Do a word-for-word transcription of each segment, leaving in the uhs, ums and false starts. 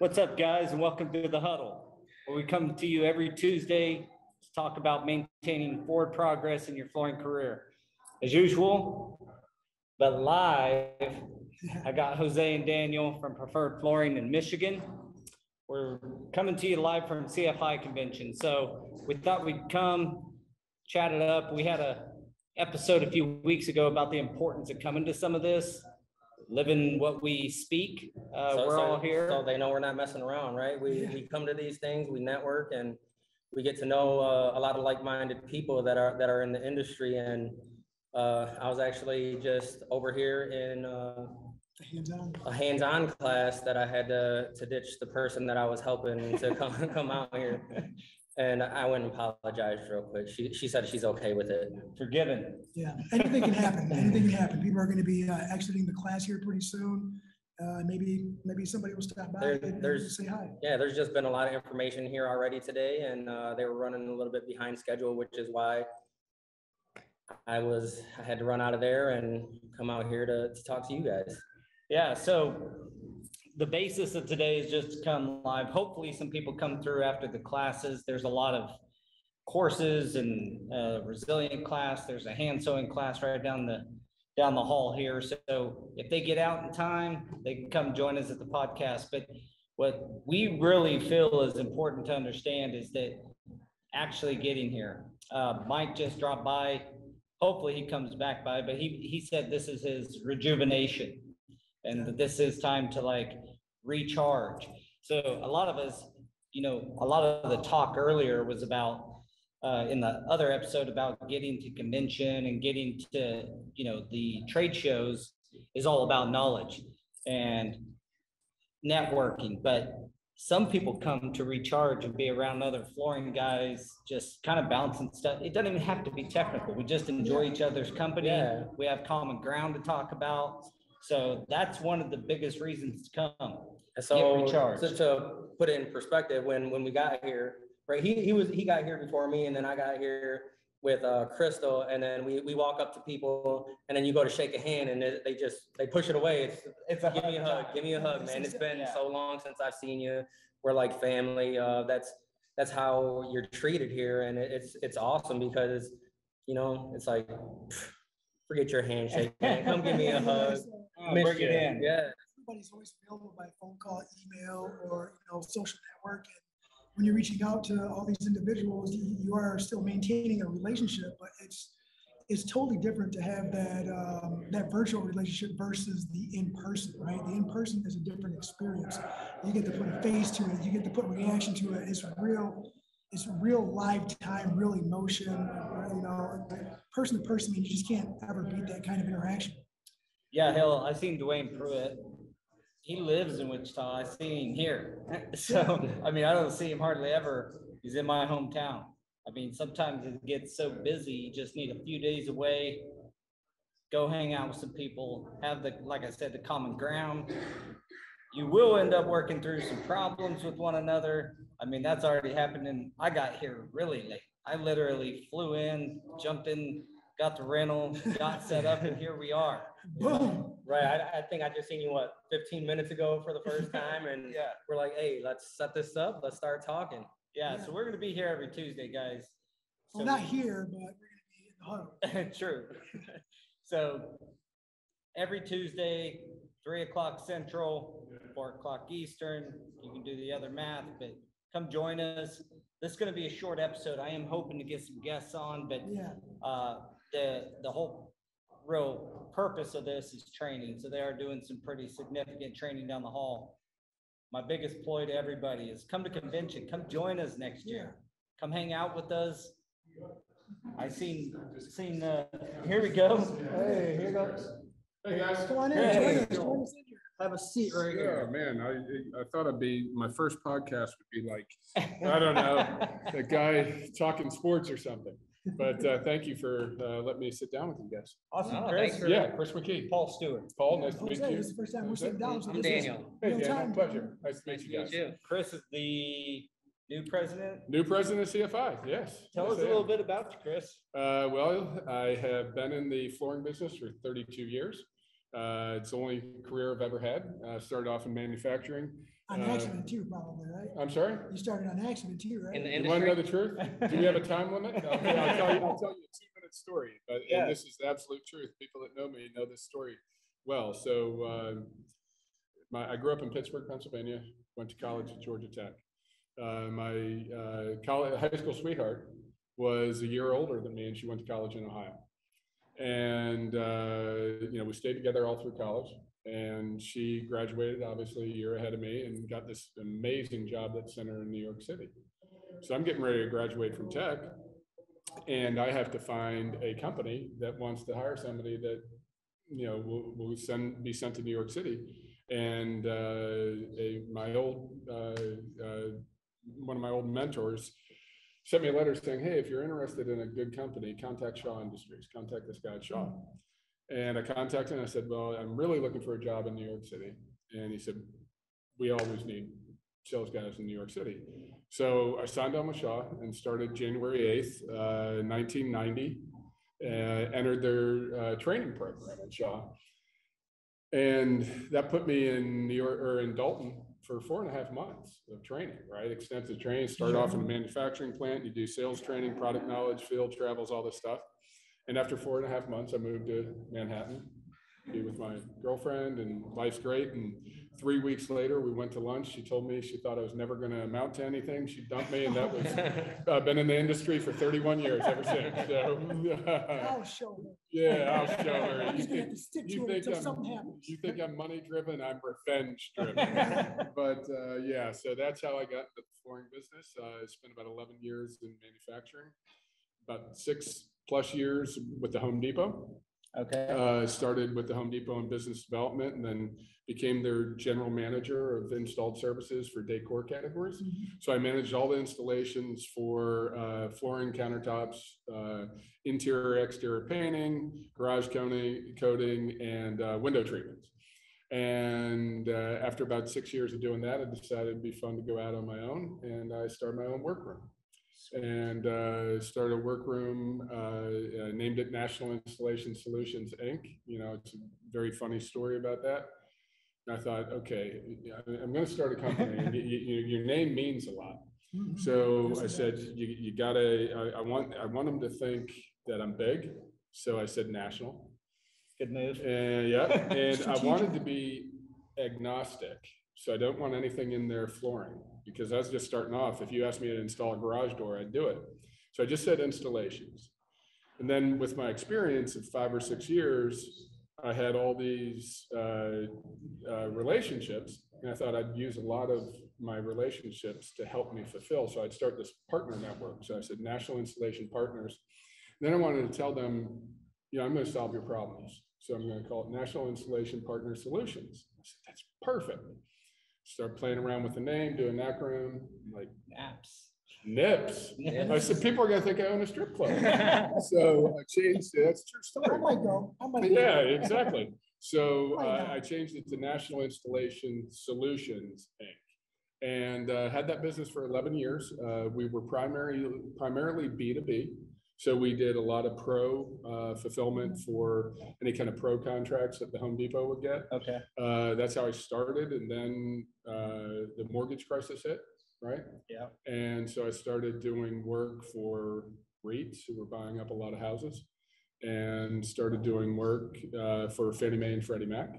What's up, guys, and welcome to The Huddle, where we come to you every Tuesday to talk about maintaining forward progress in your flooring career. As usual, but live, I got Jose and Daniel from Preferred Flooring in Michigan. We're coming to you live from C F I Convention. So we thought we'd come, chat it up. We had a episode a few weeks ago about the importance of coming to some of this, living what we speak. Uh, so, we're so, all here. So they know we're not messing around, right? We, yeah. we come to these things, we network, and we get to know uh, a lot of like-minded people that are that are in the industry. And uh, I was actually just over here in uh, hands-on. a hands-on class that I had to, to ditch the person that I was helping to come, come out here. And I went and apologized real quick. She she said she's okay with it. Forgiven. Yeah, anything can happen. Anything can happen. People are going to be uh, exiting the class here pretty soon. Uh, maybe maybe somebody will stop by there, and there's, say hi. Yeah, there's just been a lot of information here already today, and uh, they were running a little bit behind schedule, which is why I was I had to run out of there and come out here to, to talk to you guys. Yeah. So the basis of today is just to come live. Hopefully some people come through after the classes. There's a lot of courses and uh, resilient class. There's a hand sewing class right down the down the hall here. So if they get out in time, they can come join us at the podcast. But what we really feel is important to understand is that actually getting here. Uh, Mike just dropped by. Hopefully he comes back by, but he, he said this is his rejuvenation. And that this is time to like recharge. So a lot of us, you know, a lot of the talk earlier was about uh, in the other episode about getting to convention and getting to, you know, the trade shows is all about knowledge and networking. But some people come to recharge and be around other flooring guys, just kind of bouncing stuff. It doesn't even have to be technical. We just enjoy each other's company. Yeah. We have common ground to talk about. So that's one of the biggest reasons to come. So, so to put it in perspective, when when we got here, right? He he was he got here before me, and then I got here with uh, Crystal, and then we we walk up to people, and then you go to shake a hand, and they, they just they push it away. It's it's a give me a hug, give me a hug, man. It's been yeah. so long since I've seen you. We're like family. Uh, that's that's how you're treated here, and it, it's it's awesome because you know it's like pff, forget your handshake, man. Come give me a hug. Oh, bring it in. Yeah. Everybody's always available by phone call, email, or you know, social network. And when you're reaching out to all these individuals, you are still maintaining a relationship, but it's it's totally different to have that um, that virtual relationship versus the in person, right? The in person is a different experience. You get to put a face to it. You get to put reaction to it. It's real. It's real live time, real emotion. You know, person to person, you just can't ever beat that kind of interaction. Yeah, hell, I seen Dwayne Pruitt. He lives in Wichita. I seen him here. So, I mean, I don't see him hardly ever. He's in my hometown. I mean, sometimes it gets so busy, you just need a few days away, go hang out with some people, have the, like I said, the common ground. You will end up working through some problems with one another. I mean, that's already happening. I got here really late. I literally flew in, jumped in, got the rental, got set up, and here we are. Boom. Right. I, I think I just seen you, what, fifteen minutes ago for the first time. And yeah. we're like, hey, let's set this up. Let's start talking. Yeah. yeah. So we're going to be here every Tuesday, guys. So well, not here, but we're going to be in the home. True. So every Tuesday, three o'clock Central, four o'clock Eastern. You can do the other math, but come join us. This is going to be a short episode. I am hoping to get some guests on, but yeah. uh, the the whole real purpose of this is training. So they are doing some pretty significant training down the hall. My biggest ploy to everybody is come to convention, come join us next year, come hang out with us. I seen seen uh, here we go. Hey, here goes. Hey guys, come on in. Hey. Have a seat right yeah, here. Man, I I thought I'd be my first podcast would be like I don't know the guy talking sports or something. But uh, thank you for uh, letting me sit down with you guys. Awesome. Oh, Chris. For, yeah, Chris McKee. Paul Stuart. Paul, yeah. nice to meet you. This is the first time we're sitting down. I'm Daniel. Hey, yeah, my pleasure. Nice to meet you guys. You Chris is the new president. New president of C F I, yes. Tell yes, us a little bit about you, Chris. Uh, well, I have been in the flooring business for thirty-two years. Uh, it's the only career I've ever had. Uh, started off in manufacturing. On uh, accident too, probably, right? I'm sorry? You started on accident too, right? In the, in you want to know the truth? Do we have a time limit? Okay, I'll, tell you, I'll tell you a two-minute story. But yeah. And this is the absolute truth. People that know me know this story well. So uh, my, I grew up in Pittsburgh, Pennsylvania. Went to college at Georgia Tech. Uh, my uh, college, high school sweetheart was a year older than me, and she went to college in Ohio. And, uh, you know, we stayed together all through college, and she graduated obviously a year ahead of me and got this amazing job at Center in New York City. So I'm getting ready to graduate from tech, and I have to find a company that wants to hire somebody that, you know, will, will send, be sent to New York City. And uh, a, my old, uh, uh, one of my old mentors sent me a letter saying, hey, if you're interested in a good company, contact Shaw Industries, contact this guy at Shaw. And I contacted him and I said, well, I'm really looking for a job in New York City. And he said, we always need sales guys in New York City. So I signed on with Shaw and started January eighth, uh, nineteen ninety, uh, entered their uh, training program at Shaw. And that put me in New York, or in Dalton, for four and a half months of training, right? Extensive training. Start off in a manufacturing plant, you do sales training, product knowledge, field travels, all this stuff. And after four and a half months, I moved to Manhattan, be with my girlfriend, and life's great. And three weeks later, we went to lunch. She told me she thought I was never going to amount to anything. She dumped me, and that was, I've uh, been in the industry for thirty-one years ever since. So, uh, I'll show her. Yeah, I'll show her. I'm you just think, have to stick to it until something happens. You think I'm money driven? I'm revenge driven. But uh, yeah, so that's how I got into the flooring business. Uh, I spent about eleven years in manufacturing, about six plus years with the Home Depot. Okay. Uh, started with the Home Depot in business development, and then became their general manager of installed services for decor categories. Mm-hmm. So I managed all the installations for uh, flooring, countertops, uh, interior, exterior painting, garage coating, coating and uh, window treatments. And uh, after about six years of doing that, I decided it'd be fun to go out on my own, and I started my own workroom. And uh, started a workroom, uh, named it National Installation Solutions, Incorporated. You know, it's a very funny story about that. And I thought, okay, I'm going to start a company. you, you, your name means a lot. So I said, you, you got to, I, I want I want them to think that I'm big. So I said national. Good move. And, yeah. And I wanted to be agnostic. So I don't want anything in their flooring, because I was just starting off. If you asked me to install a garage door, I'd do it. So I just said installations. And then with my experience of five or six years, I had all these uh, uh, relationships, and I thought I'd use a lot of my relationships to help me fulfill. So I'd start this partner network. So I said National Installation Partners. And then I wanted to tell them, you know, I'm going to solve your problems. So I'm going to call it National Installation Partner Solutions. I said, that's perfect. Start playing around with the name, do an acronym, like N A P S. Nips. Nips. I said, people are going to think I own a strip club. So I changed it. That's a true story. I might go. I might yeah, go. Exactly. So uh, I changed it to National Installation Solutions, Incorporated. And uh, had that business for eleven years. Uh, we were primary, primarily B two B. So we did a lot of pro uh, fulfillment for any kind of pro contracts that the Home Depot would get. Okay. Uh, that's how I started. And then uh, the mortgage crisis hit, right? Yeah. And so I started doing work for REITs who were buying up a lot of houses, and started doing work uh, for Fannie Mae and Freddie Mac.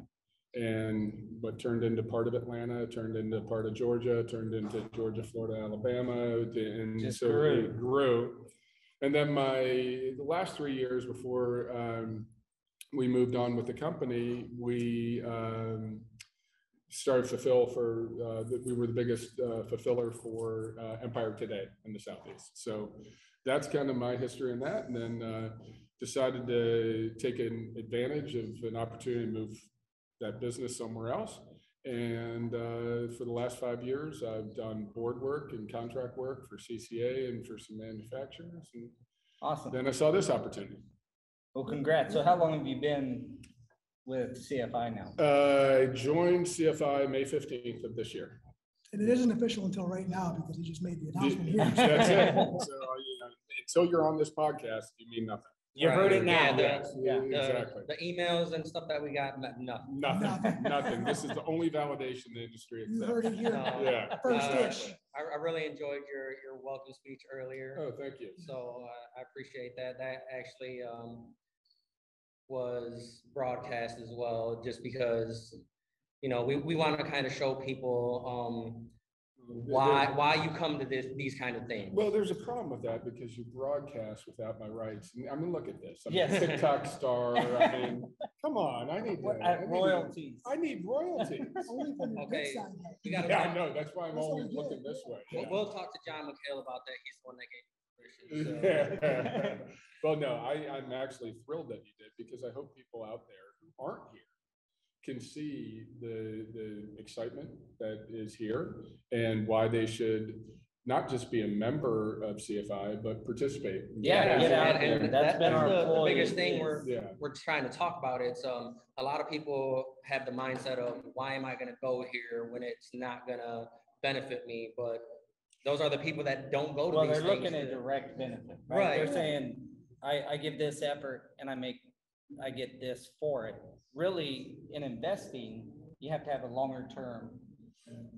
And what turned into part of Atlanta, turned into part of Georgia, turned into Georgia, Florida, Alabama. And Just so grew. it grew. And then my, the last three years before um, we moved on with the company, we um, started fulfill for, uh, the, we were the biggest uh, fulfiller for uh, Empire Today in the Southeast. So that's kind of my history in that. And then uh, decided to take an advantage of an opportunity to move that business somewhere else. And uh, for the last five years, I've done board work and contract work for C C A and for some manufacturers. And awesome. Then I saw this opportunity. Well, congrats. So how long have you been with C F I now? Uh, I joined C F I May fifteenth of this year. And it isn't official until right now, because he just made the announcement here. That's it. So, you know, until you're on this podcast, you mean nothing. You heard it now. Yeah, the, yeah, the, exactly. The emails and stuff that we got, nothing. Nothing. Nothing. This is the only validation the industry accepts. You heard it here. Uh, yeah. First dish. Uh, I really enjoyed your your welcome speech earlier. Oh, thank you. So uh, I appreciate that. That actually um, was broadcast as well, just because you know we we want to kind of show people. Um, Why why you come to this these kind of things? Well, there's a problem with that because you broadcast without my rights. I mean, look at this. I'm yes. a TikTok star. I mean, come on. I need that. I need royalties. I need royalties. Okay. You gotta yeah, I know. That's why I'm that's always looking this way. Well, yeah. We'll talk to John McHale about that. He's the one that gave me permission. So. Well, no, I, I'm actually thrilled that you did because I hope people out there who aren't here can see the the excitement that is here and why they should not just be a member of C F I but participate. Yeah, yeah, yeah. And, and that's, that's been our the, the biggest thing we're yeah. we're trying to talk about. It's um a lot of people have the mindset of why am I going to go here when it's not going to benefit me? But those are the people that don't go to well, these things. Well, they're looking at direct benefit, right? right? They're saying I I give this effort and I make. I get this for it. Really, in investing, you have to have a longer term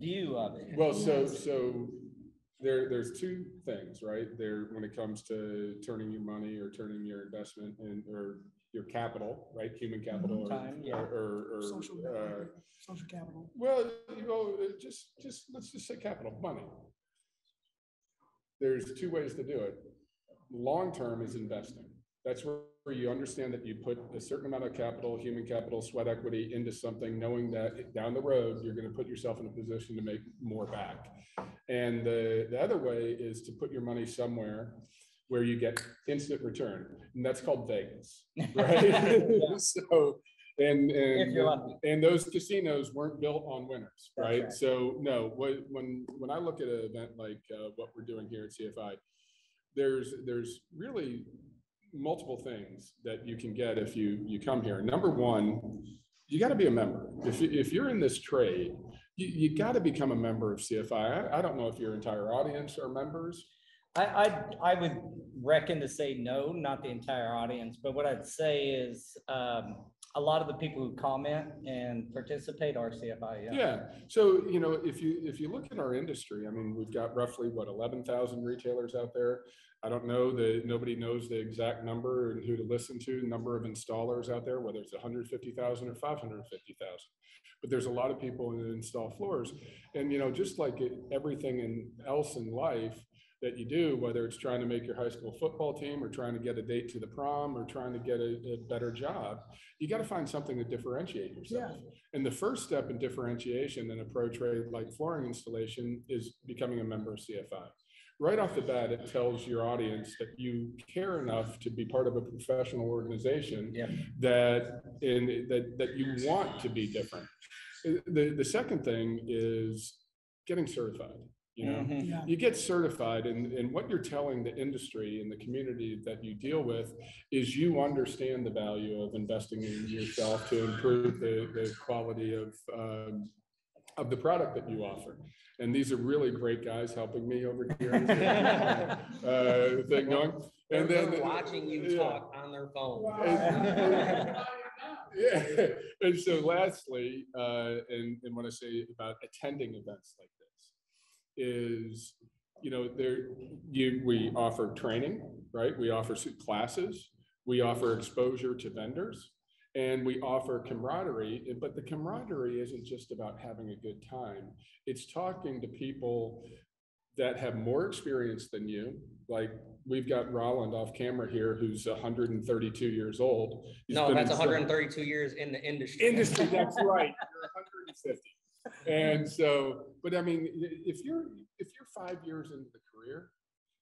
view of it. Well, so so there there's two things, right? There when it comes to turning your money or turning your investment and in, or your capital, right? Human capital, time, or, yeah. or, or, or social, uh, social capital. Well, you know, just just let's just say capital, money. There's two ways to do it. Long term is investing. That's where you understand that you put a certain amount of capital, human capital, sweat equity into something, knowing that down the road, you're going to put yourself in a position to make more back. And the, the other way is to put your money somewhere where you get instant return. And that's called Vegas, right? So, and, and, and those casinos weren't built on winners, right? right. So no, when, when I look at an event like uh, what we're doing here at C F I, there's, there's really multiple things that you can get if you you come here. Number one, you got to be a member. If, you, if you're in this trade, you, you got to become a member of C F I. I, I don't know if your entire audience are members. I, I I would reckon to say no, not the entire audience. But what I'd say is um, a lot of the people who comment and participate are C F I. Yeah. yeah. So you know, if you if you look at our industry, I mean, we've got roughly what eleven thousand retailers out there. I don't know that nobody knows the exact number and who to listen to, number of installers out there, whether it's one hundred fifty thousand or five hundred fifty thousand. But there's a lot of people who install floors. And, you know, just like everything in, else in life that you do, whether it's trying to make your high school football team or trying to get a date to the prom or trying to get a, a better job, you got to find something to differentiate yourself. Yeah. And the first step in differentiation in a pro trade like flooring installation is becoming a member of C F I. Right off the bat, it tells your audience that you care enough to be part of a professional organization yeah. that, in, that that you want to be different. The, the second thing is getting certified. You know, mm-hmm. yeah. you get certified, and, and what you're telling the industry and the community that you deal with is you understand the value of investing in yourself to improve the, the quality of um, of the product that you offer. And these are really great guys helping me over here. uh, thing going. And then watching you yeah. talk on their phone. Wow. And, yeah. And so lastly, uh, and, and what I say about attending events like this is, you know, there you we offer training, right? We offer classes, we offer exposure to vendors. And we offer camaraderie, but the camaraderie isn't just about having a good time. It's talking to people that have more experience than you. Like we've got Roland off camera here, who's one hundred thirty-two years old. He's no, that's one hundred thirty-two some... years in the industry. Industry, that's right. You're one hundred fifty. And so, but I mean, if you're if you're five years into the career,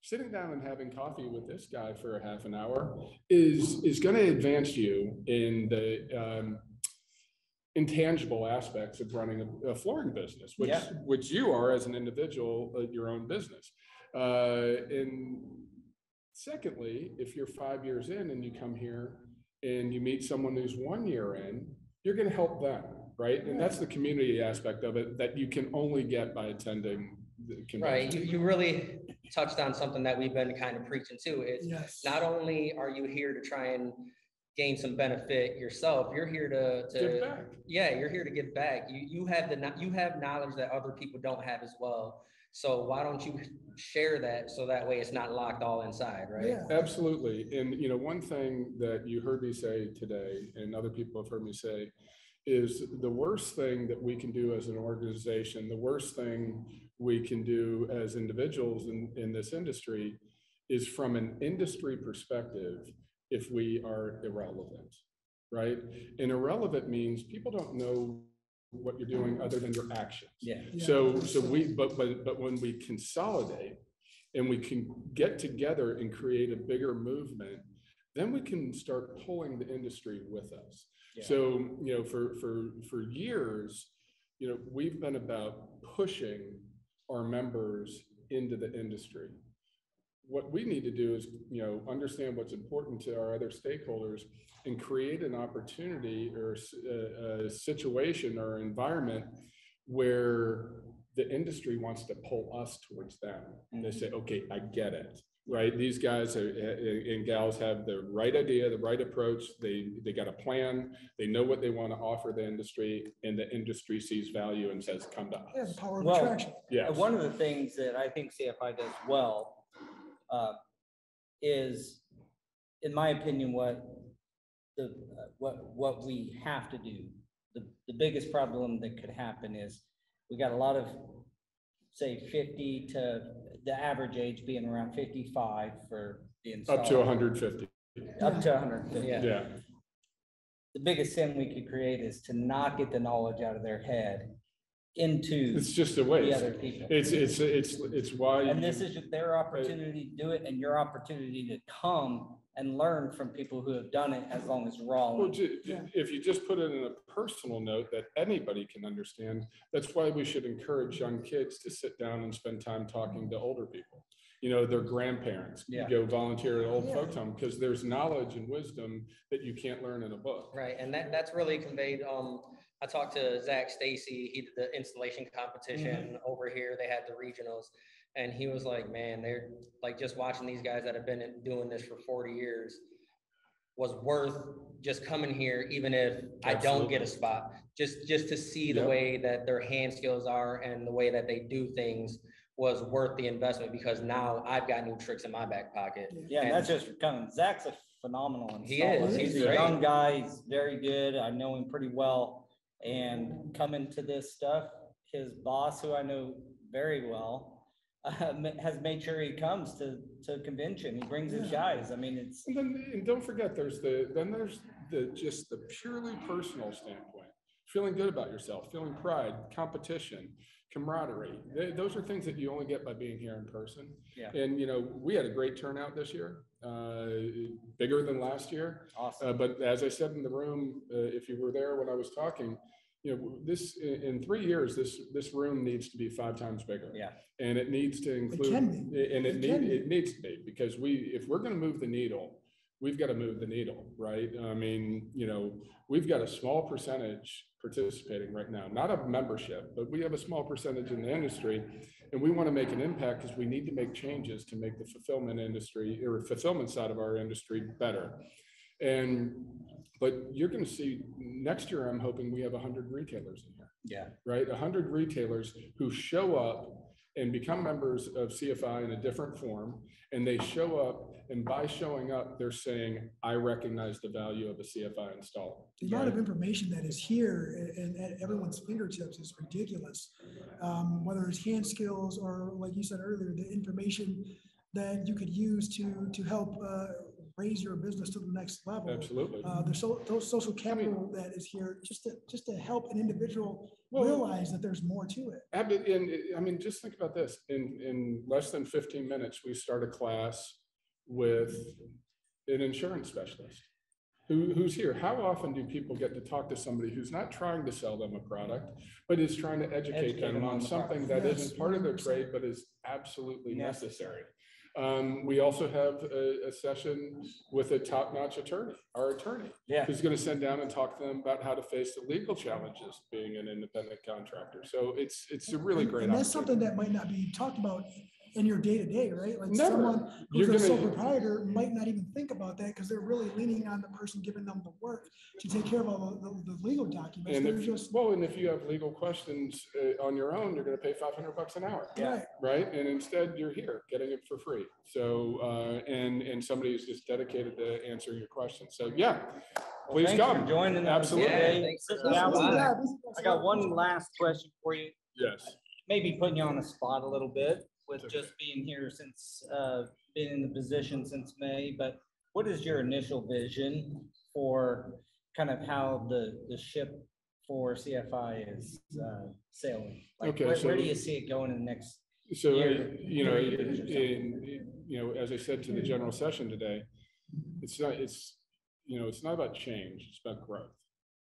sitting down and having coffee with this guy for a half an hour is is going to advance you in the um, intangible aspects of running a, a flooring business, which yeah. which you are as an individual, uh, your own business. Uh, and secondly, if you're five years in and you come here and you meet someone who's one year in, you're going to help them, right? And that's the community aspect of it that you can only get by attending convention. Right. You, you really touched on something that we've been kind of preaching too. Is yes. Not only are you here to try and gain some benefit yourself, you're here to, to give back. Yeah, you're here to give back. You you have the you have knowledge that other people don't have as well. So why don't you share that so that way it's not locked all inside, right? Yeah, absolutely. And you know, one thing that you heard me say today, and other people have heard me say, is the worst thing that we can do as an organization, the worst thing we can do as individuals in, in this industry is, from an industry perspective, if we are irrelevant, right? And irrelevant means people don't know what you're doing other than your actions. Yeah. yeah. So, so we, but, but, but when we consolidate and we can get together and create a bigger movement, then we can start pulling the industry with us. Yeah. So, you know, for, for, for years, you know, we've been about pushing our members into the industry. What we need to do is, you know, understand what's important to our other stakeholders and create an opportunity or a, a situation or environment where the industry wants to pull us towards them. And they say, okay, I get it, right? These guys are, and gals have the right idea, the right approach. They, they got a plan. They know what they want to offer the industry, and the industry sees value and says, come to us. Yeah, the power of well, attraction. Yes. One of the things that I think C F I does well Uh, is, in my opinion, what the uh, what what we have to do. The the biggest problem that could happen is we got a lot of, say, fifty to the average age being around fifty-five for the installer. Up to one hundred fifty. Up to one hundred fifty. Yeah. yeah. The biggest sin we could create is to not get the knowledge out of their head into it's just a waste. The other people. It's it's it's it's why. And this is their opportunity to do it, and your opportunity to come and learn from people who have done it. As long as we're all. Well, ju- yeah. If you just put it in a personal note that anybody can understand, that's why we should encourage young kids to sit down and spend time talking to older people. You know, their grandparents. Yeah. You go volunteer at old yeah. folks home, because there's knowledge and wisdom that you can't learn in a book. Right, and that that's really conveyed. Um, I talked to Zach Stacy. He did the installation competition mm-hmm. over here. They had the regionals, and he was like, man, they're like, just watching these guys that have been doing this for forty years was worth just coming here, even if Absolutely. I don't get a spot, just, just to see the yep. way that their hand skills are and the way that they do things was worth the investment, because now I've got new tricks in my back pocket. Yeah, and that's just coming. Zach's a phenomenal installer. He is. He's, He's a young guy. He's very good. I know him pretty well. And coming to this stuff, his boss, who I know very well, uh, has made sure he comes to to convention. He brings yeah. his guys. I mean, it's and then and don't forget there's the then there's the just the purely personal standpoint, feeling good about yourself, feeling pride, competition, camaraderie. They, those are things that you only get by being here in person. Yeah. And you know, we had a great turnout this year. Uh, bigger than last year. Awesome. Uh, but as I said in the room, uh, if you were there when I was talking, you know, this in, in three years, this this room needs to be five times bigger. Yeah. And it needs to include. It can be. And it, it, need, be. It needs to be, because we, if we're going to move the needle, we've got to move the needle, right? I mean, you know, we've got a small percentage participating right now, not a membership, but we have a small percentage in the industry, and we want to make an impact because we need to make changes to make the fulfillment industry or fulfillment side of our industry better. And but you're going to see next year, I'm hoping we have one hundred retailers in here. Yeah. Right. one hundred retailers who show up and become members of C F I in a different form, and they show up, and by showing up, they're saying, I recognize the value of a C F I installer. The amount right? of information that is here and at everyone's fingertips is ridiculous, um, whether it's hand skills or, like you said earlier, the information that you could use to, to help uh, raise your business to the next level. Absolutely. Uh, there's so, social capital I mean, that is here just to, just to help an individual well, realize that there's more to it. I mean, and, I mean, just think about this. In, in less than fifteen minutes, we start a class with an insurance specialist. Who, who's here? How often do people get to talk to somebody who's not trying to sell them a product, but is trying to educate, educate them, them on, on something that yes. isn't part of their trade, but is absolutely yes. necessary? Um, we also have a, a session with a top-notch attorney, our attorney, yeah. who's going to send down and talk to them about how to face the legal challenges being an independent contractor. So it's it's a really and, great and that's something that might not be talked about in your day-to-day, right? Like Never. someone who's You're a sole proprietor might not even think about that because they're really leaning on the person giving them the work to take care of all the, the, the legal documents. And if, just, well, and if you have legal questions uh, on your own, you're going to pay five hundred bucks an hour, yeah. right? And instead you're here getting it for free. So, uh, and, and somebody who's just dedicated to answering your questions. So yeah, please well, come. Join in. Absolutely. Yeah, thanks. Yeah, I got one last question for you. Yes. Maybe putting you on the spot a little bit. With just being here since, uh, been in the position since May, but what is your initial vision for kind of how the, the ship for C F I is uh, sailing? Like okay, where, so, where do you see it going in the next so year? So, you know, in, you know, as I said to the general session today, it's not, it's, you know, it's not about change, it's about growth.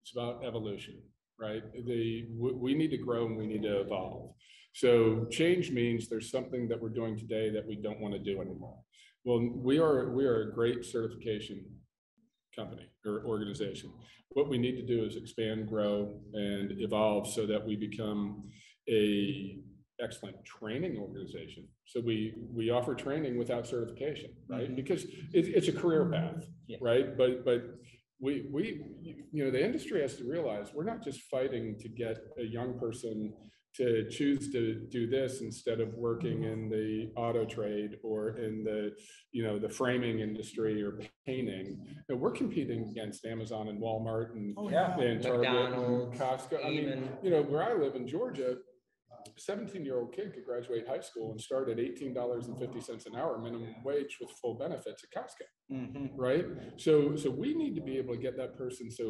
It's about evolution. Right? The, we need to grow and we need to evolve. So change means there's something that we're doing today that we don't want to do anymore. Well, we are, we are a great certification company or organization. What we need to do is expand, grow, and evolve so that we become a excellent training organization. So we we offer training without certification, right? Mm-hmm. Because it, it's a career path, yeah. right? But but We, we, you know, the industry has to realize we're not just fighting to get a young person to choose to do this instead of working in the auto trade or in the, you know, the framing industry or painting. And we're competing against Amazon and Walmart and, oh, yeah. and Target McDonald's, and Costco. I mean, you know, where I live in Georgia, a seventeen year old kid could graduate high school and start at eighteen dollars and fifty cents an hour minimum wage with full benefits at Costco, mm-hmm. right? So, so we need to be able to get that person so,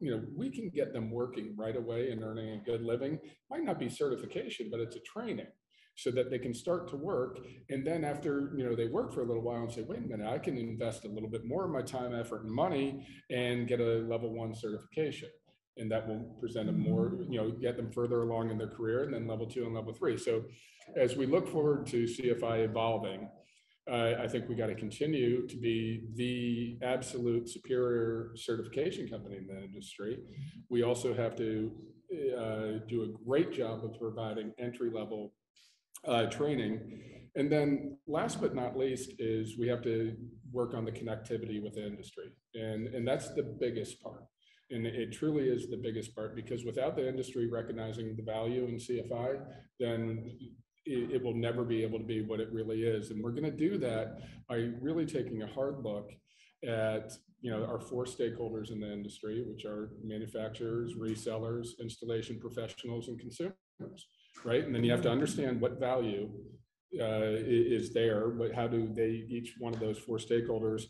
you know, we can get them working right away and earning a good living. Might not be certification, but it's a training so that they can start to work. And then after, you know, they work for a little while and say, wait a minute, I can invest a little bit more of my time, effort, and money and get a level one certification. And that will present them more, you know, get them further along in their career, and then level two and level three. So as we look forward to C F I evolving, uh, I think we got to continue to be the absolute superior certification company in the industry. We also have to uh, do a great job of providing entry-level uh, training. And then last but not least is we have to work on the connectivity with the industry. And, and that's the biggest part. And it truly is the biggest part, because without the industry recognizing the value in C F I, then it, it will never be able to be what it really is. And we're going to do that by really taking a hard look at, you know, our four stakeholders in the industry, which are manufacturers, resellers, installation professionals, and consumers, right? And then you have to understand what value uh, is there, but how do they, each one of those four stakeholders,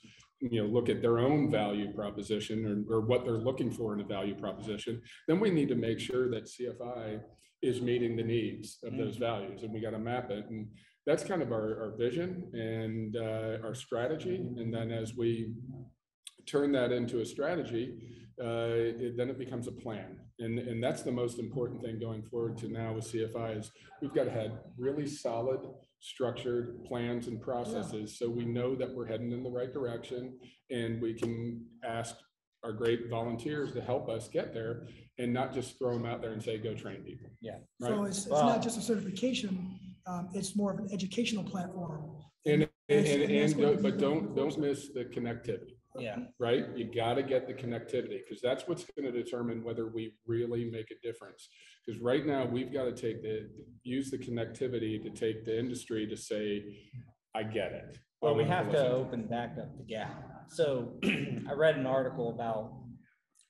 you know, look at their own value proposition or, or what they're looking for in a value proposition. Then we need to make sure that C F I is meeting the needs of those values, and we got to map it. And that's kind of our, our vision and uh, our strategy. And then as we turn that into a strategy, uh, it, then it becomes a plan. And, and that's the most important thing going forward to now with C F I is we've got to have really solid, structured plans and processes. Yeah. So we know that we're heading in the right direction, and we can ask our great volunteers to help us get there and not just throw them out there and say, go train people. Yeah. Right? So it's, it's wow. not just a certification. Um, it's more of an educational platform. And, and, and, and, and go, but don't, don't miss the connectivity. Yeah. Right. You got to get the connectivity, because that's what's going to determine whether we really make a difference. Because right now we've got to take the use the connectivity to take the industry to say, I get it. Well, we have to open back up the gap. So I read an article about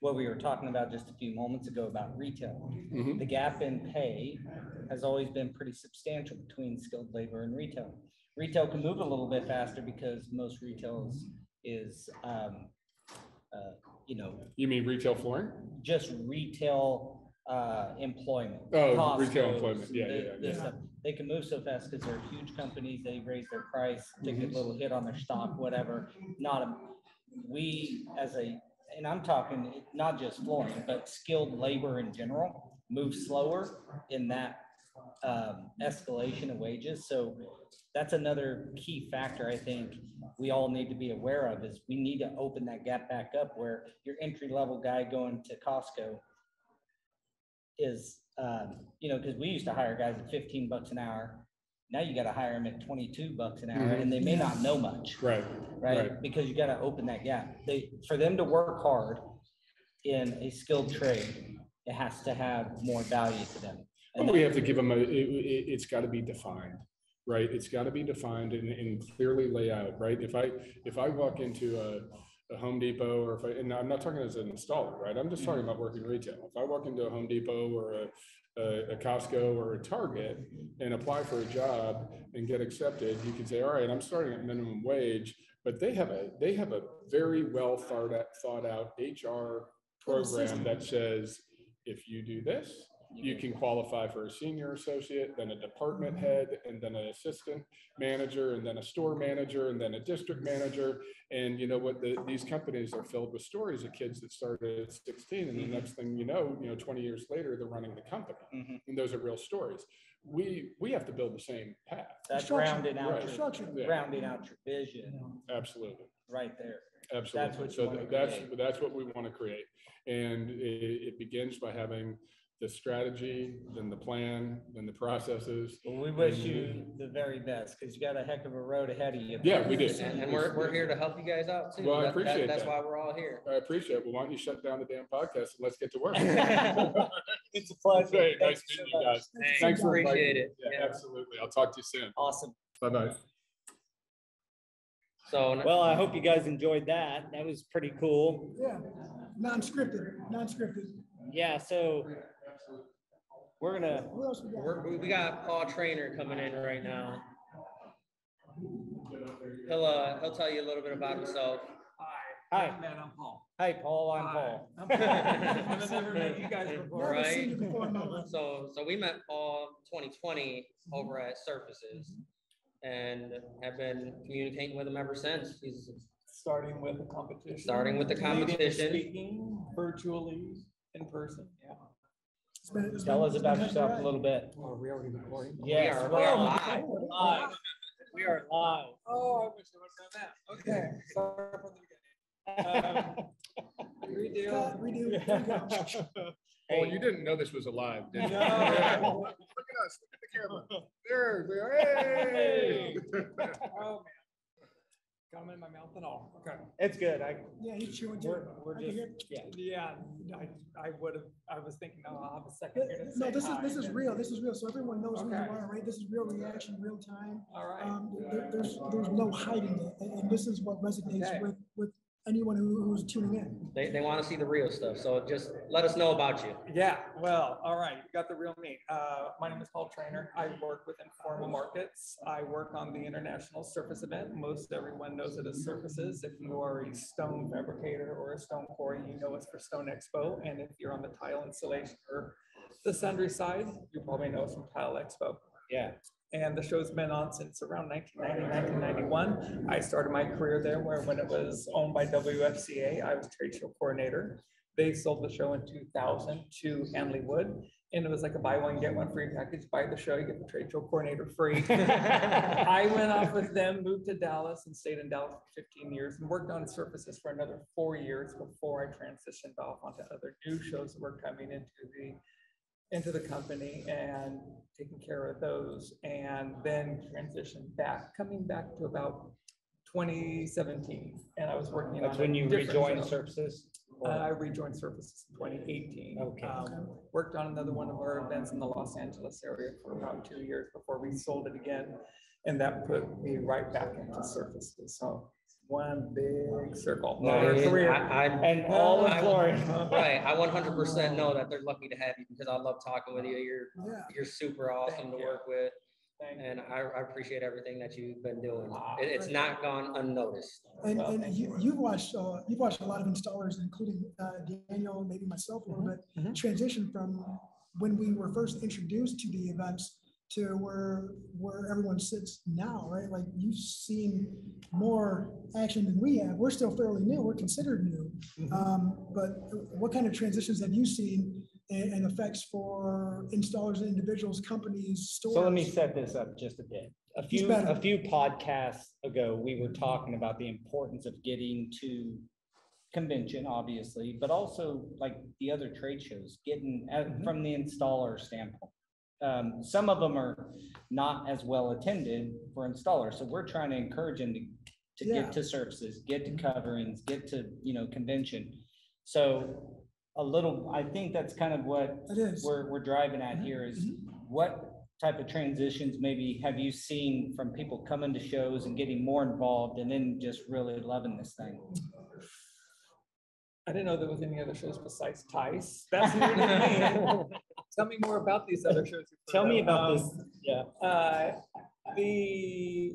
what we were talking about just a few moments ago about retail. Mm-hmm. The gap in pay has always been pretty substantial between skilled labor and retail. Retail can move a little bit faster because most retail is is, um, uh, you know. You mean retail flooring? Just retail uh, employment. Oh, Costco's, retail employment, yeah, the, yeah, yeah. Stuff. They can move so fast because they're huge companies, they raise their price, take mm-hmm. a little hit on their stock, whatever. Not a, we as a, and I'm talking not just flooring, but skilled labor in general, move slower in that um, escalation of wages. So that's another key factor I think we all need to be aware of, is we need to open that gap back up where your entry-level guy going to Costco is, um, you know, because we used to hire guys at fifteen bucks an hour. Now you got to hire them at twenty-two bucks an hour, mm-hmm. and they may not know much, right? Right, right. Because you got to open that gap. They, for them to work hard in a skilled trade, it has to have more value to them. And well, we have to give them a, it, it, it's got to be defined, right? It's got to be defined and, and clearly lay out, right? If I, if I walk into a, a Home Depot, or if I, and I'm not talking as an installer, right? I'm just talking about working retail. If I walk into a Home Depot or a, a, a Costco or a Target and apply for a job and get accepted, you can say, all right, I'm starting at minimum wage, but they have a, they have a very well thought out, thought out H R program that says, if you do this, you can qualify for a senior associate, then a department head, and then an assistant manager, and then a store manager, and then a district manager. And you know what? The, these companies are filled with stories of kids that started at sixteen, and the next thing you know, you know, twenty years later, they're running the company. Mm-hmm. And those are real stories. We we have to build the same path. That's rounding out, right. your, rounding out your vision. Absolutely. Right there. Absolutely. That's what so th- that's that's what we want to create, and it, it begins by having the strategy, then the plan, then the processes. Well, we wish you the very best, because you got a heck of a road ahead of you. Yeah, we do. And, and we're, we're here to help you guys out too. Well, I appreciate that. That's why we're all here. I appreciate it. Well, why don't you shut down the damn podcast and let's get to work. It's a pleasure. Great. Nice meeting you guys. Thanks. Thanks for appreciate it. Yeah, yeah, absolutely. I'll talk to you soon. Awesome. Bye-bye. So, well, I hope you guys enjoyed that. That was pretty cool. Yeah. Non-scripted. Non-scripted. Yeah, so... We're gonna. We're, we got Paul Trainer coming in right now. He'll uh, he'll tell you a little bit about himself. Hi, hi, man. I'm Paul. Hi, Paul. I'm hi. Paul. I'm Paul. I've never met you guys before, right? Seen you before, no. So so we met Paul twenty twenty over at Surfaces, and have been communicating with him ever since. He's starting with the competition. Starting with the competition. Speaking virtually, in person. Yeah. It's been, it's Tell been, us about yourself right. a little bit. Oh, we already recording? Yes, we are, we are live. live. We are live. Oh, I wish I would have done that. Okay, start from the beginning. Um, redo. Redo. Oh, hey. You didn't know this was alive, did you? No. Yeah. Look at us. Look at the camera. There we are. Hey. Oh, man. Got them in my mouth and all. Okay. It's good. I. Yeah, he's chewing too. We're, we're just, yeah. Yeah. I, I would have, I was thinking, oh, I'll have a second here to No, this is, this is real. This is real. So everyone knows okay. who you are, right? This is real reaction, real time. All right. Um, there, there's, there's no hiding it. And, and this is what resonates okay. with, with anyone who, who's tuning in. They, they want to see the real stuff. So just let us know about you. Yeah. Well, all right. You got the real me. Uh, my name is Paul Trainer. I work with Informa Markets. I work on the International Surface Event. Most everyone knows it as Surfaces. If you are a stone fabricator or a stone quarry, you know it's for Stone Expo. And if you're on the tile installation or the sundry side, you probably know it's from Tile Expo. Yeah. And the show's been on since around nineteen ninety, nineteen ninety-one. I started my career there where when it was owned by W F C A, I was trade show coordinator. They sold the show in two thousand to Hanley Wood. And it was like a buy one, get one free package. Buy the show, you get the trade show coordinator free. I went off with them, moved to Dallas, and stayed in Dallas for fifteen years and worked on Surfaces for another four years before I transitioned off onto other new shows that were coming into the into the company and taking care of those, and then transitioned back, coming back to about twenty seventeen. And I was working on— That's when you rejoined Surfaces? Uh, I rejoined Surfaces in twenty eighteen. Okay. Um, worked on another one of our events in the Los Angeles area for about two years before we sold it again. And that put me right back into Surfaces. So one big circle. No, I, I, and all in flooring. Right. I one hundred percent know that they're lucky to have you, because I love talking with you. You're yeah. you're super awesome Thank to you. work with. Thank and I, I appreciate everything that you've been doing. Wow. It, it's not gone unnoticed. And, so, and you, you've watched uh, you've watched a lot of installers, including uh, Daniel, maybe myself a little bit, mm-hmm. transition from when we were first introduced to the events to where where everyone sits now, right? Like, you've seen more action than we have. We're still fairly new. We're considered new. Mm-hmm. Um, but what kind of transitions have you seen and, and effects for installers, individuals, companies, stores. So let me set this up just a bit. A few, a few podcasts ago, we were talking about the importance of getting to convention, obviously, but also like the other trade shows, getting at, mm-hmm. from the installer standpoint. Um, some of them are not as well attended for installers. So we're trying to encourage them to, to yeah. get to surfaces, get to coverings, get to, you know, convention. So a little, I think that's kind of what we're, we're driving at mm-hmm. here is mm-hmm. what type of transitions maybe have you seen from people coming to shows and getting more involved and then just really loving this thing? I didn't know there was any other shows besides TISE. That's new to me. Tell me more about these other shows. Tell me about um, this. Yeah. Uh, the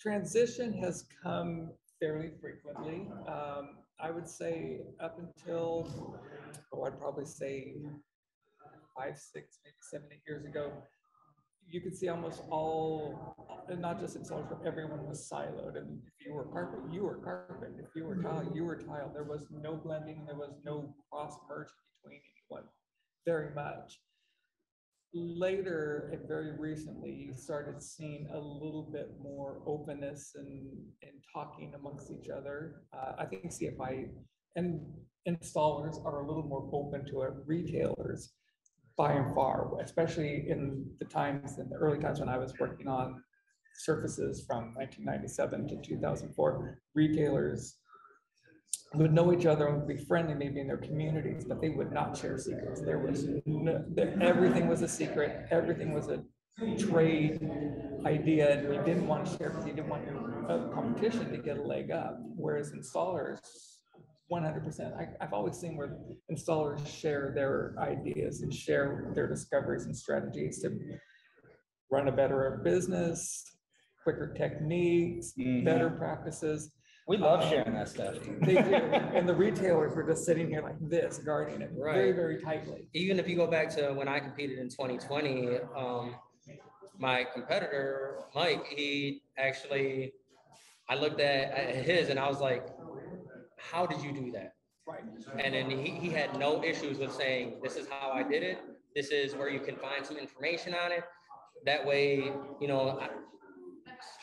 transition has come fairly frequently. Um, I would say up until, oh, I'd probably say five, six, maybe seven, eight years ago, you could see almost all, and not just installers, but everyone was siloed. And if you were carpet, you were carpet. If you were tile, you were tile. There was no blending. There was no cross merge between anyone very much. Later and very recently, you started seeing a little bit more openness and, and talking amongst each other. Uh, I think C F I and installers are a little more open to it. Retailers, by and far, especially in the times, in the early times when I was working on surfaces from nineteen ninety-seven to two thousand four, retailers would know each other and would be friendly maybe in their communities, but they would not share secrets. There was no, there, everything was a secret, everything was a trade idea, and you didn't want to share because you didn't want your uh, competition to get a leg up, whereas installers, one hundred percent. I, I've always seen where installers share their ideas and share their discoveries and strategies to run a better business, quicker techniques, mm-hmm. better practices. We love um, sharing that stuff. They do. And the retailers were just sitting here like this, guarding it right. very, very tightly. Even if you go back to when I competed in twenty twenty, um, my competitor, Mike, he actually, I looked at, at his and I was like, how did you do that? Right. And then he, he had no issues with saying, this is how I did it. This is where you can find some information on it. That way, you know, I,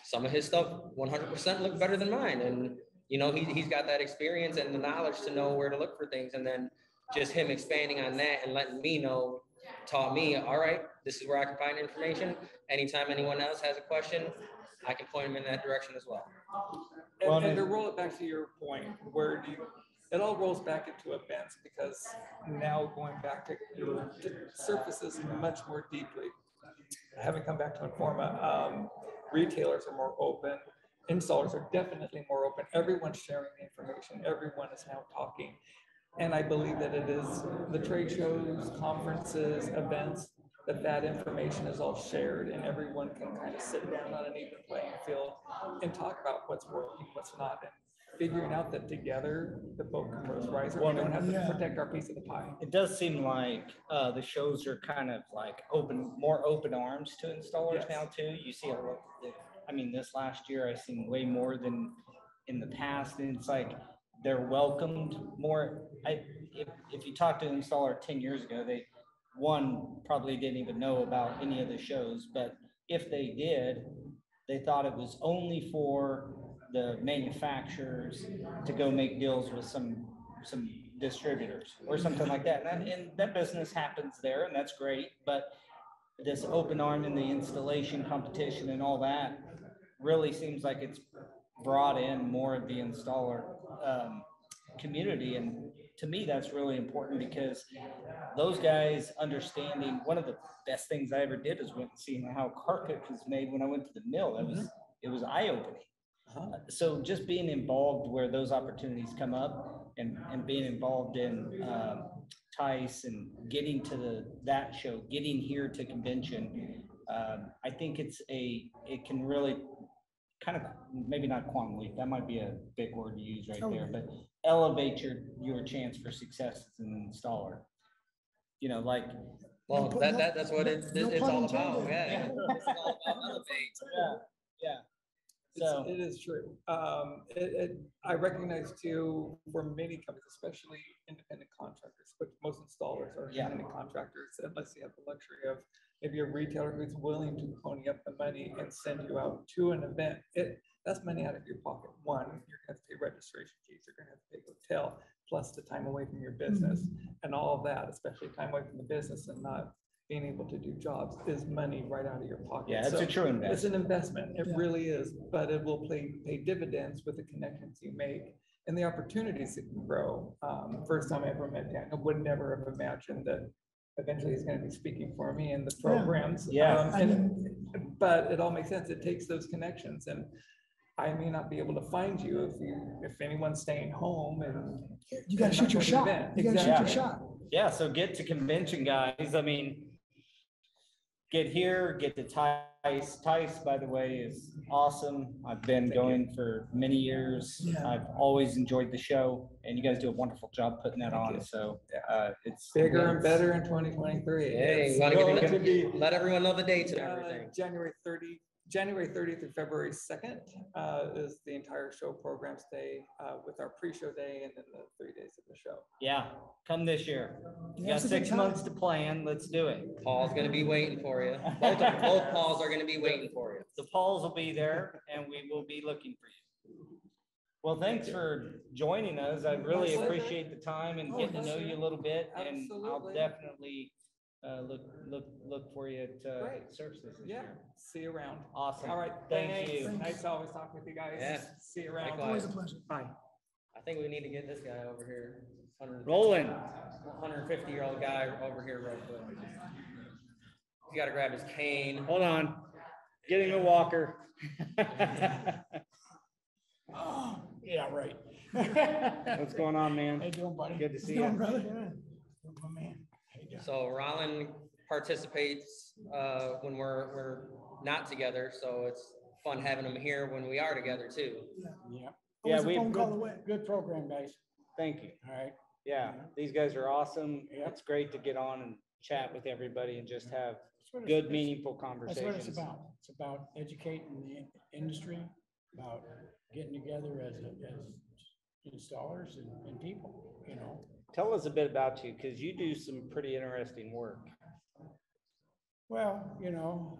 some of his stuff one hundred percent looked better than mine. And, you know, he, he's got that experience and the knowledge to know where to look for things. And then just him expanding on that and letting me know, taught me, all right, this is where I can find information. Anytime anyone else has a question, I can point them in that direction as well. And, well, and to roll it back to your point, where do you, it all rolls back into events, because now going back to, to surfaces much more deeply. Having come back to Informa, um, retailers are more open, installers are definitely more open. Everyone's sharing the information, everyone is now talking. And I believe that it is the trade shows, conferences, events, that that information is all shared and everyone can kind of sit down on an even playing field and talk about what's working, what's not, and figuring out that together the boat can rise riser. We don't have to yeah. protect our piece of the pie. It does seem like uh, the shows are kind of like open, more open arms to installers yes. now too. You see, a, I mean, this last year I've seen way more than in the past, and it's like they're welcomed more. I, if, if you talk to an installer ten years ago, they one probably didn't even know about any of the shows, but if they did, they thought it was only for the manufacturers to go make deals with some some distributors or something like that. And that, and that business happens there, and that's great, but this open arm in the installation competition and all that really seems like it's brought in more of the installer um, community. And to me, that's really important, because those guys understanding, one of the best things I ever did is went and seeing how carpet was made when I went to the mill. That was, it was eye-opening. Uh-huh. So just being involved where those opportunities come up, and, and being involved in um, TISE and getting to the, that show, getting here to convention, um, I think it's a, it can really kind of, maybe not quantum leap, that might be a big word to use right there, but elevate your your chance for success as an installer. You know, like, well, no, that, no, that that's what no, it's, no it's all about. Yeah. It's all about elevating. Yeah. Yeah. So it's, it is true. Um, it, it, I recognize too, for many companies, especially independent contractors, but most installers are yeah. independent contractors, unless you have the luxury of maybe a retailer who's willing to pony up the money and send you out to an event. It, that's money out of your pocket. One, you're going to have to pay registration fees, you're going to have to pay hotel, plus the time away from your business mm-hmm. and all of that, especially time away from the business and not being able to do jobs is money right out of your pocket. Yeah, it's so a true investment. It's an investment. It yeah. really is, but it will pay, pay dividends with the connections you make and the opportunities that can grow. Um, first time I ever met Daniel, would never have imagined that eventually he's going to be speaking for me in the programs. Yeah. yeah. Um, and, but it all makes sense. It takes those connections, and I may not be able to find you if you, if anyone's staying home and you got to shoot your shot. You got to shoot your shot. Yeah. So get to convention, guys. I mean, get here, get to TISE. TISE, by the way, is awesome. I've been going for many years. Yeah. I've always enjoyed the show, and you guys do a wonderful job putting that Thank on. You. So uh, it's bigger it's, and better in twenty twenty-three. Hey, it's going to be, let everyone know the dates and everything. Uh, January thirtieth. January thirtieth through February second uh, is the entire show programs day uh, with our pre-show day and then the three days of the show. Yeah, come this year. You got six months to plan. Let's do it. Paul's going to be waiting for you. Both, of, both Pauls are going to be waiting for you. The Pauls will be there, and we will be looking for you. Well, thanks for joining us. I really appreciate the time and getting to know you a little bit, and I'll definitely Uh, look, look, look for you at uh, Surfaces. Yeah, year. See you around. Awesome. All right. Thank Thanks. you. Thanks. Nice always talking with you guys. Yeah. See you around. Likewise. Always a pleasure. Bye. I think we need to get this guy over here. Rolling. one hundred fifty year old guy over here real quick. He's got to grab his cane. Hold on. Getting a walker. Oh, yeah, right. What's going on, man? How you doing, buddy? Good to see you. Brother. Yeah. My man. So Rollin participates uh, when we're we're not together, so it's fun having him here when we are together too. Yeah, yeah, yeah. We have good, good program, guys. Thank you. All right. Yeah, yeah. These guys are awesome. Yeah. It's great to get on and chat with everybody and just have good, meaningful conversations. That's what it's about. It's about educating the industry, about getting together as a, as installers and, and people, you know. Tell us a bit about you, because you do some pretty interesting work. Well, you know,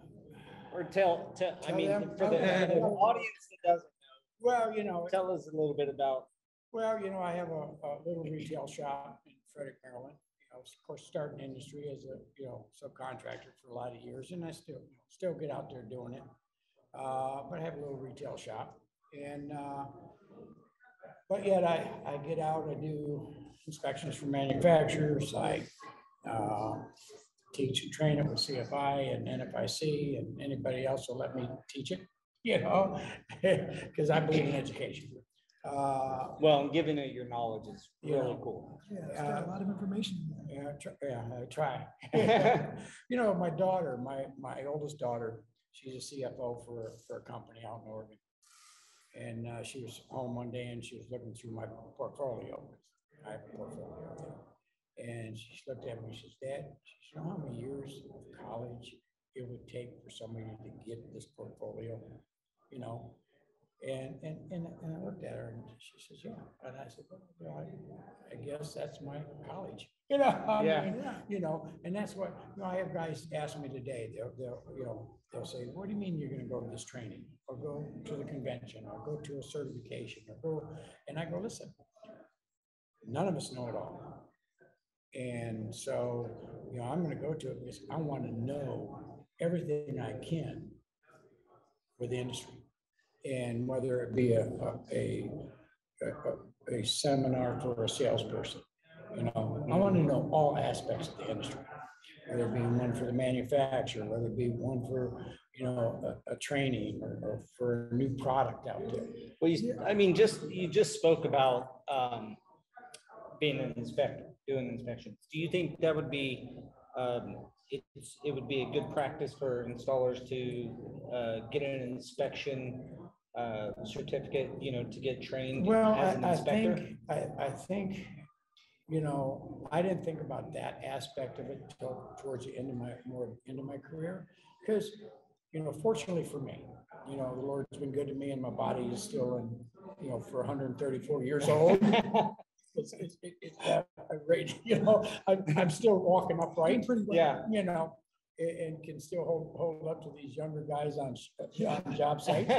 or tell, tell, tell I mean, them, for the, them, the audience that doesn't know. Well, you know, tell us a little bit about. Well, you know, I have a, a little retail shop in Frederick, Maryland. You know, of course, started in industry as a you know subcontractor for a lot of years, and I still still get out there doing it. Uh, but I have a little retail shop, and uh, but yet I I get out, I do inspections for manufacturers. I uh, teach and train it with C F I and N F I C and anybody else will let me teach it, you know, because I believe in education. Uh, well, giving it your knowledge is really know, cool. Yeah, it's got uh, a lot of information. Yeah, try, yeah I try. You know, my daughter, my, my oldest daughter, she's a C F O for, for a company out in Oregon. And uh, she was home one day and she was looking through my portfolio. I have a portfolio. And she looked at me and she says, Dad, she said, how many years of college it would take for somebody to get this portfolio, you know? And and and, and I looked at her and she says, yeah. And I said, well, you know, I, I guess that's my college, you know? I yeah. mean, you know, and that's what, you know, I have guys ask me today, they'll, they'll, you know, they'll say, what do you mean you're going to go to this training or go to the convention or go to a certification or go? And I go, listen. None of us know it all. And so, you know, I'm going to go to it because I want to know everything I can for the industry. And whether it be a, a, a, a seminar for a salesperson, you know, I want to know all aspects of the industry, whether it be one for the manufacturer, whether it be one for, you know, a, a training or, or for a new product out there. Well, you, I mean, just, you just spoke about, um, being an inspector, doing inspections. Do you think that would be, um, it's, it would be a good practice for installers to uh, get an inspection uh, certificate, you know, to get trained well, as an I, inspector? I think, I, I think, you know, I didn't think about that aspect of it till towards the end of my, more into my career, because you know, fortunately for me, you know, the Lord's been good to me, and my body is still in, you know, for one hundred thirty-four years old. It's, it's, it's that rate, you know, I'm, I'm still walking upright pretty well, yeah. you know, and, and can still hold, hold up to these younger guys on, on job sites,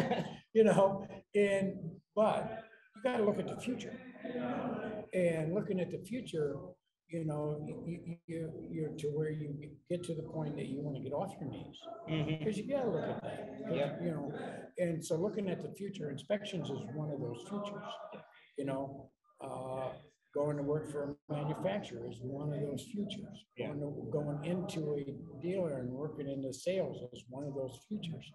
you know, and, but you got to look at the future, and looking at the future, you know, you, you, you're to where you get to the point that you want to get off your knees, because mm-hmm. you got to look at that, yeah. you know, and so looking at the future, inspections is one of those futures, you know. Uh, going to work for a manufacturer is one of those futures. Yeah. Going, to, going into a dealer and working into sales is one of those futures.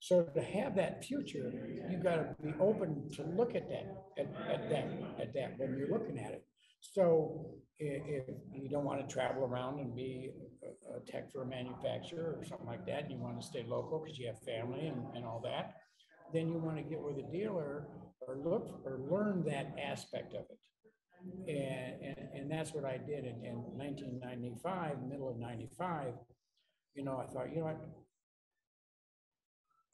So to have that future, you got to be open to look at that, at, at that, at that when you're looking at it. So if you don't want to travel around and be a tech for a manufacturer or something like that, and you want to stay local because you have family and, and all that, then you want to get with a dealer or look or learn that aspect of it. And, and, and that's what I did in, in nineteen ninety-five, middle of ninety-five. You know, I thought, you know what,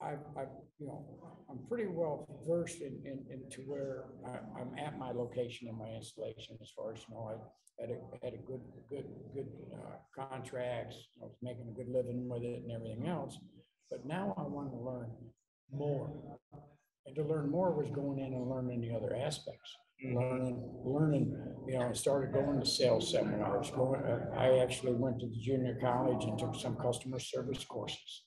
I, I, you know, I'm pretty well versed in, in, into where I, I'm at my location and my installation, as far as, you know, I had a, had a good, good, good uh, contracts, I was making a good living with it and everything else. But now I want to learn more. And to learn more was going in and learning the other aspects, learning, learning, you know, I started going to sales seminars. Going, uh, I actually went to the junior college and took some customer service courses,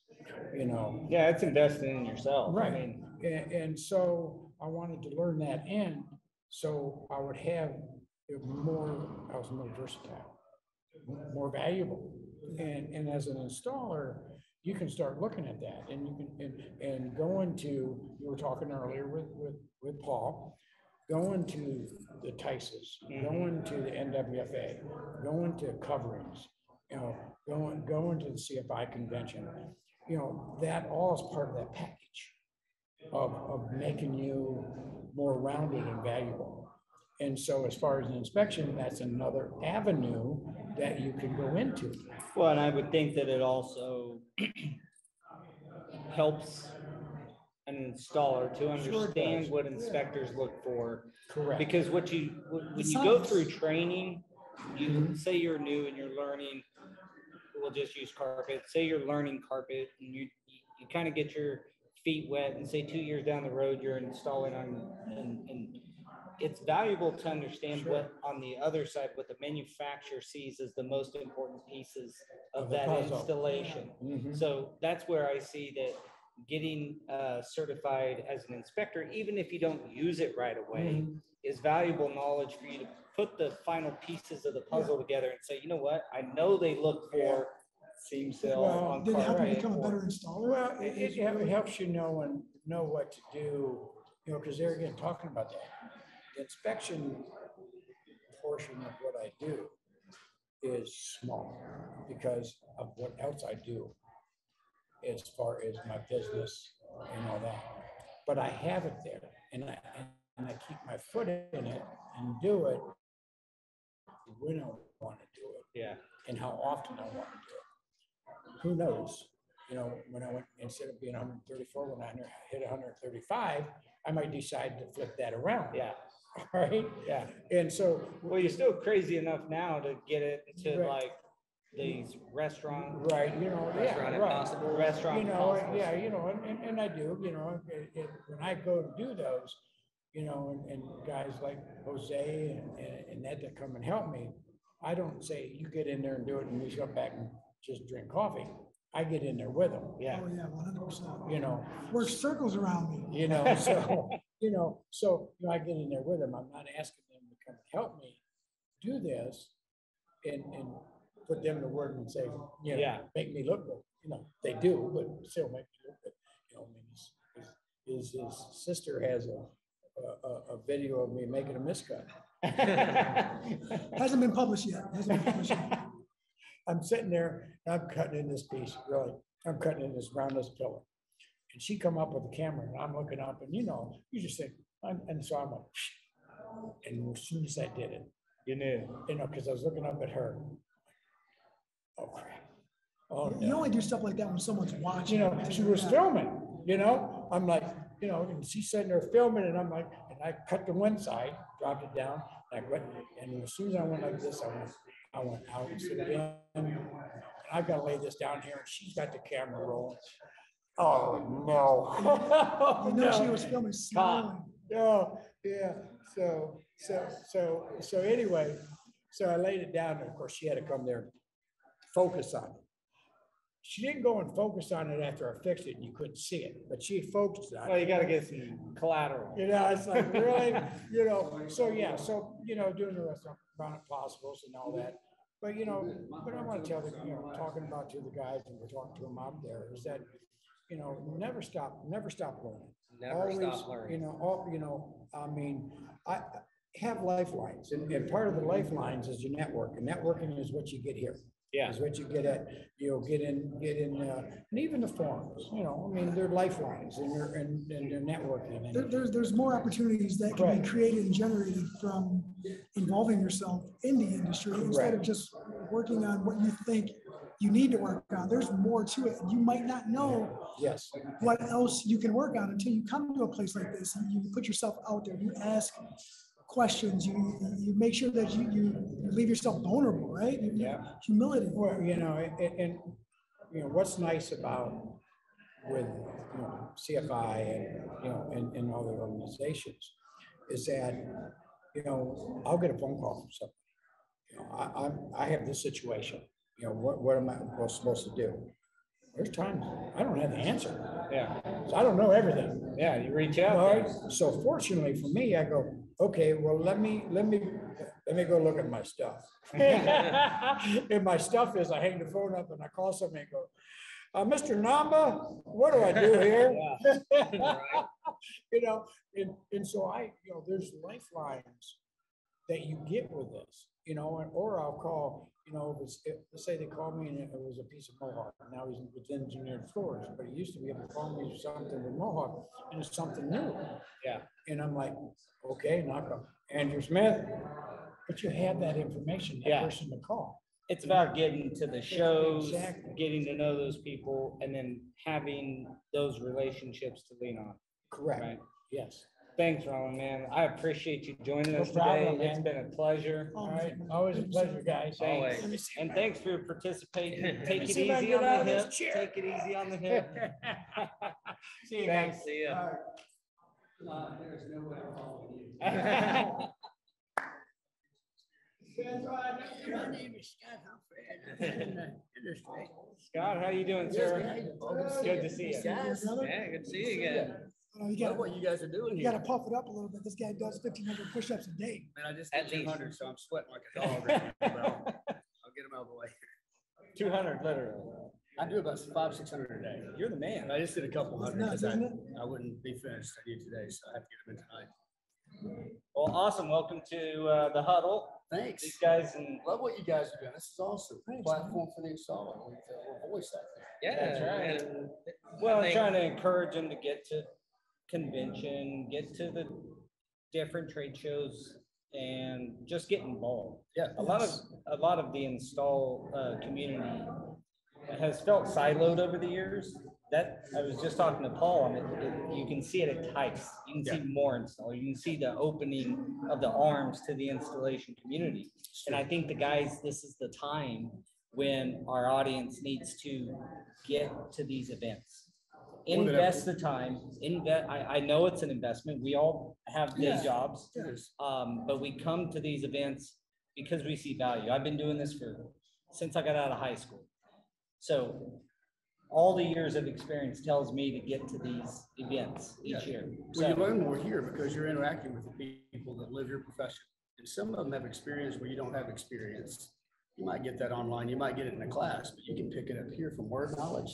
you know. Yeah, it's investing in yourself. Right. I mean. and, and so I wanted to learn that in, so I would have more, I was more versatile, more valuable. And, and as an installer, you can start looking at that, and you can and, and going to, you were talking earlier with with, with Paul, going to the TISEs, mm-hmm. going to the N W F A, going to coverings, you know, going going to the C F I convention, you know, that all is part of that package of, of making you more rounded and valuable. And so as far as an inspection, that's another avenue that you can go into. Well, and I would think that it also helps an installer to understand sure what inspectors yeah. look for. Correct. Because what you when it's you nice. go through training, you mm-hmm. say you're new and you're learning, we'll just use carpet. Say you're learning carpet and you you kind of get your feet wet, and say two years down the road you're installing on and, and it's valuable to understand sure. what on the other side, what the manufacturer sees as the most important pieces of, of that installation. Mm-hmm. So that's where I see that getting uh, certified as an inspector, even if you don't use it right away, mm-hmm. is valuable knowledge for you to put the final pieces of the puzzle yeah. together and say, you know what, I know they look for yeah. seam seal. Well, on did it help you become a better installer? Well, it, it, it helps you know and know what to do, you know, because they're again talking about that. The inspection portion of what I do is small because of what else I do as far as my business and all that. But I have it there, and I, and I keep my foot in it and do it when I want to do it. Yeah. And how often I want to do it. Who knows? You know, when I went, instead of being one hundred thirty-four, when I hit one hundred thirty-five, I might decide to flip that around. Yeah. All right. Yeah. And so, well, you're still crazy enough now to get it into right. like these restaurant, right? You know, restaurant yeah, impossible right. restaurant. You know, and, yeah, you know, and, and, and I do. You know, it, it, when I go to do those, you know, and, and guys like Jose and, and, and Ed that come and help me, I don't say you get in there and do it, and we go back and just drink coffee. I get in there with them. Yeah. Oh yeah, one hundred percent. You know, work circles around me. You know, so you know, so you know, I get in there with them. I'm not asking them to come help me do this, and and put them to work and say, you know, yeah. make me look good. You know, they do, but still make me look good. You know, I mean, his, his, his sister has a, a a video of me making a miscut. Hasn't been published yet. Hasn't been published yet. I'm sitting there and I'm cutting in this piece, really. I'm cutting in this roundless pillar. And she come up with the camera and I'm looking up and, you know, you just think, I'm, and so I'm like, and as soon as I did it, you knew, you know, because I was looking up at her. Oh, crap. Oh, you yeah. only do stuff like that when someone's watching. You know, she was filming, you know, I'm like, you know, and she's sitting there filming, and I'm like, and I cut to one side, dropped it down, and I went, and as soon as I went like this, I went, I went out and sit down. I've got to lay this down here, and she's got the camera rolling. Oh no! You know, no. She was filming. Smiling. Oh yeah. So so so so anyway, so I laid it down, and of course she had to come there, and focus on it. She didn't go and focus on it after I fixed it, and you couldn't see it, but she focused on it. Well, you got to get some collateral. You know, it's like really, you know. So yeah, so you know, doing the restaurant of possibles and all that. But you know, but I want to tell the, you know, talking about to the guys, and we're talking to them out there, is that, you know, never stop, never stop learning. Never Always, stop learning. You know, all, you know, I mean, I have lifelines, and, and part of the lifelines is your network, and networking is what you get here. Yeah, is what you get at. You'll get in, get in, uh, and even the forums. You know, I mean, they're lifelines, and they're and, and they're networking. And there, there's there's more opportunities that can right. be created and generated from involving yourself in the industry instead right. of just working on what you think you need to work on. There's more to it. You might not know yes. what else you can work on until you come to a place like this. You put yourself out there. You ask questions. You you make sure that you, you leave yourself vulnerable, right? You, yeah. Humility. Well, you know, and, and you know what's nice about with you know C F I and you know and, and other organizations is that you know I'll get a phone call from somebody. You know, I I, I have this situation. You know, what, what am I supposed to do? There's times I don't have the answer. Yeah. So I don't know everything. Yeah, you reach out. All right. So fortunately for me, I go, okay, well, let me, let me, let me go look at my stuff. And my stuff is I hang the phone up and I call somebody and go, uh, Mister Namba, what do I do here? You know, and, and so I, you know, there's lifelines that you get with this, you know, and, or I'll call, you know, it was, it, let's say they called me and it was a piece of Mohawk. Now he's with engineered floors, but he used to be able to call me something with Mohawk, and it's something new. Yeah. And I'm like, okay, knock on Andrew Smith. But you have that information, that yeah. person to call. It's you about know? Getting to the shows, exactly. getting to know those people, and then having those relationships to lean on. Correct. Right? Yes. Thanks, Roland, man. I appreciate you joining no us problem, today. Man. It's been a pleasure. All right. Always a pleasure, guys. Thanks. Always. And thanks for participating. Take it easy on the hip. Take it easy on the hip. See you guys. See ya. Uh, there's no way I'm calling you. My name is Scott. Scott, how are you doing, sir? Good to see you. Yeah, good to see you again. Uh, you gotta, what you guys are doing you here. You got to puff it up a little bit. This guy does fifteen hundred push-ups a day. Man, I just did two hundred, so I'm sweating like a dog right now, bro. I'll get him out of the way. two hundred, literally. I do about five, six hundred a day. You're the man. I just did a couple hundred. Nuts, I, I wouldn't be finished. I need today, so I have to get them in tonight. Well, awesome. Welcome to uh, The Huddle. Thanks. These guys and love what you guys are doing. This is awesome. Thanks, platform man. For the installer. We're uh, voice out there. Yeah, that's right. And, well, I'm trying to encourage them to get to convention, get to the different trade shows, and just get involved. Yeah, a lot of a lot of the install uh, community has felt siloed over the years. That I was just talking to Paul on it, it, you can see it at TISE. You can yeah. see more install. You can see the opening of the arms to the installation community. And I think the guys, this is the time when our audience needs to get to these events. Invest the time. Invest. I, I know it's an investment. We all have day yeah. jobs, um, but we come to these events because we see value. I've been doing this for since I got out of high school. So all the years of experience tells me to get to these events each yeah. year. So well, you learn more here because you're interacting with the people that live your profession. And some of them have experience where you don't have experience. You might get that online. You might get it in a class, but you can pick it up here from word knowledge.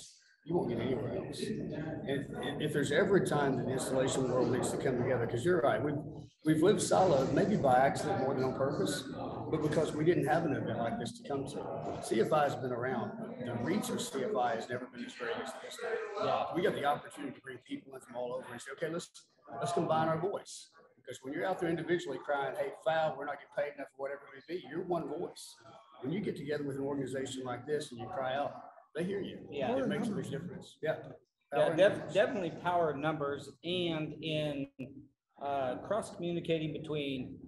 You won't get anywhere else. And if there's ever a time that the installation world needs to come together, because you're right, we've, we've lived siloed, maybe by accident more than on purpose, but because we didn't have an event like this to come to. C F I has been around. The reach of C F I has never been as great as this. Yeah. We got the opportunity to bring people in from all over and say, okay, let's, let's combine our voice. Because when you're out there individually crying, hey, foul, we're not getting paid enough, or whatever it may be, you're one voice. When you get together with an organization like this and you cry out, They hear you. Yeah. It makes a big difference. Yeah. Yeah, def definitely power of numbers, and in uh, cross communicating between,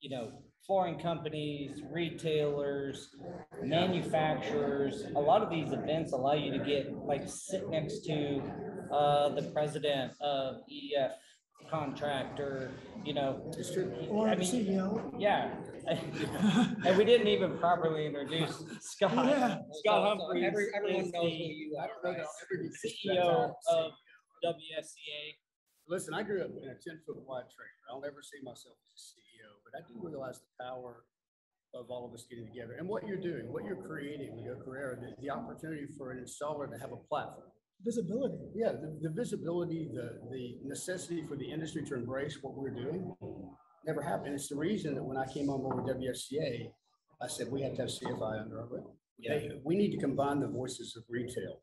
you know, flooring companies, retailers, manufacturers. A lot of these events allow you to get, like, sit next to uh, the president of E F contractor, you know. It's true. Or I mean, C E O. Yeah. And we didn't even properly introduce Scott. Yeah. Scott so, Humphreys. So every, everyone is knows the, you I don't know C E O of W S C A. Listen, I grew up in a ten foot wide trailer. I don't ever see myself as a C E O, but I do realize the power of all of us getting together. And what you're doing, what you're creating with Go Carrera, the, the opportunity for an installer to have a platform. Visibility. Yeah, the, the visibility, the, the necessity for the industry to embrace what we're doing never happened. It's the reason that when I came on board with W S C A, I said we have to have C F I under our realm. Yeah. They, we need to combine the voices of retail,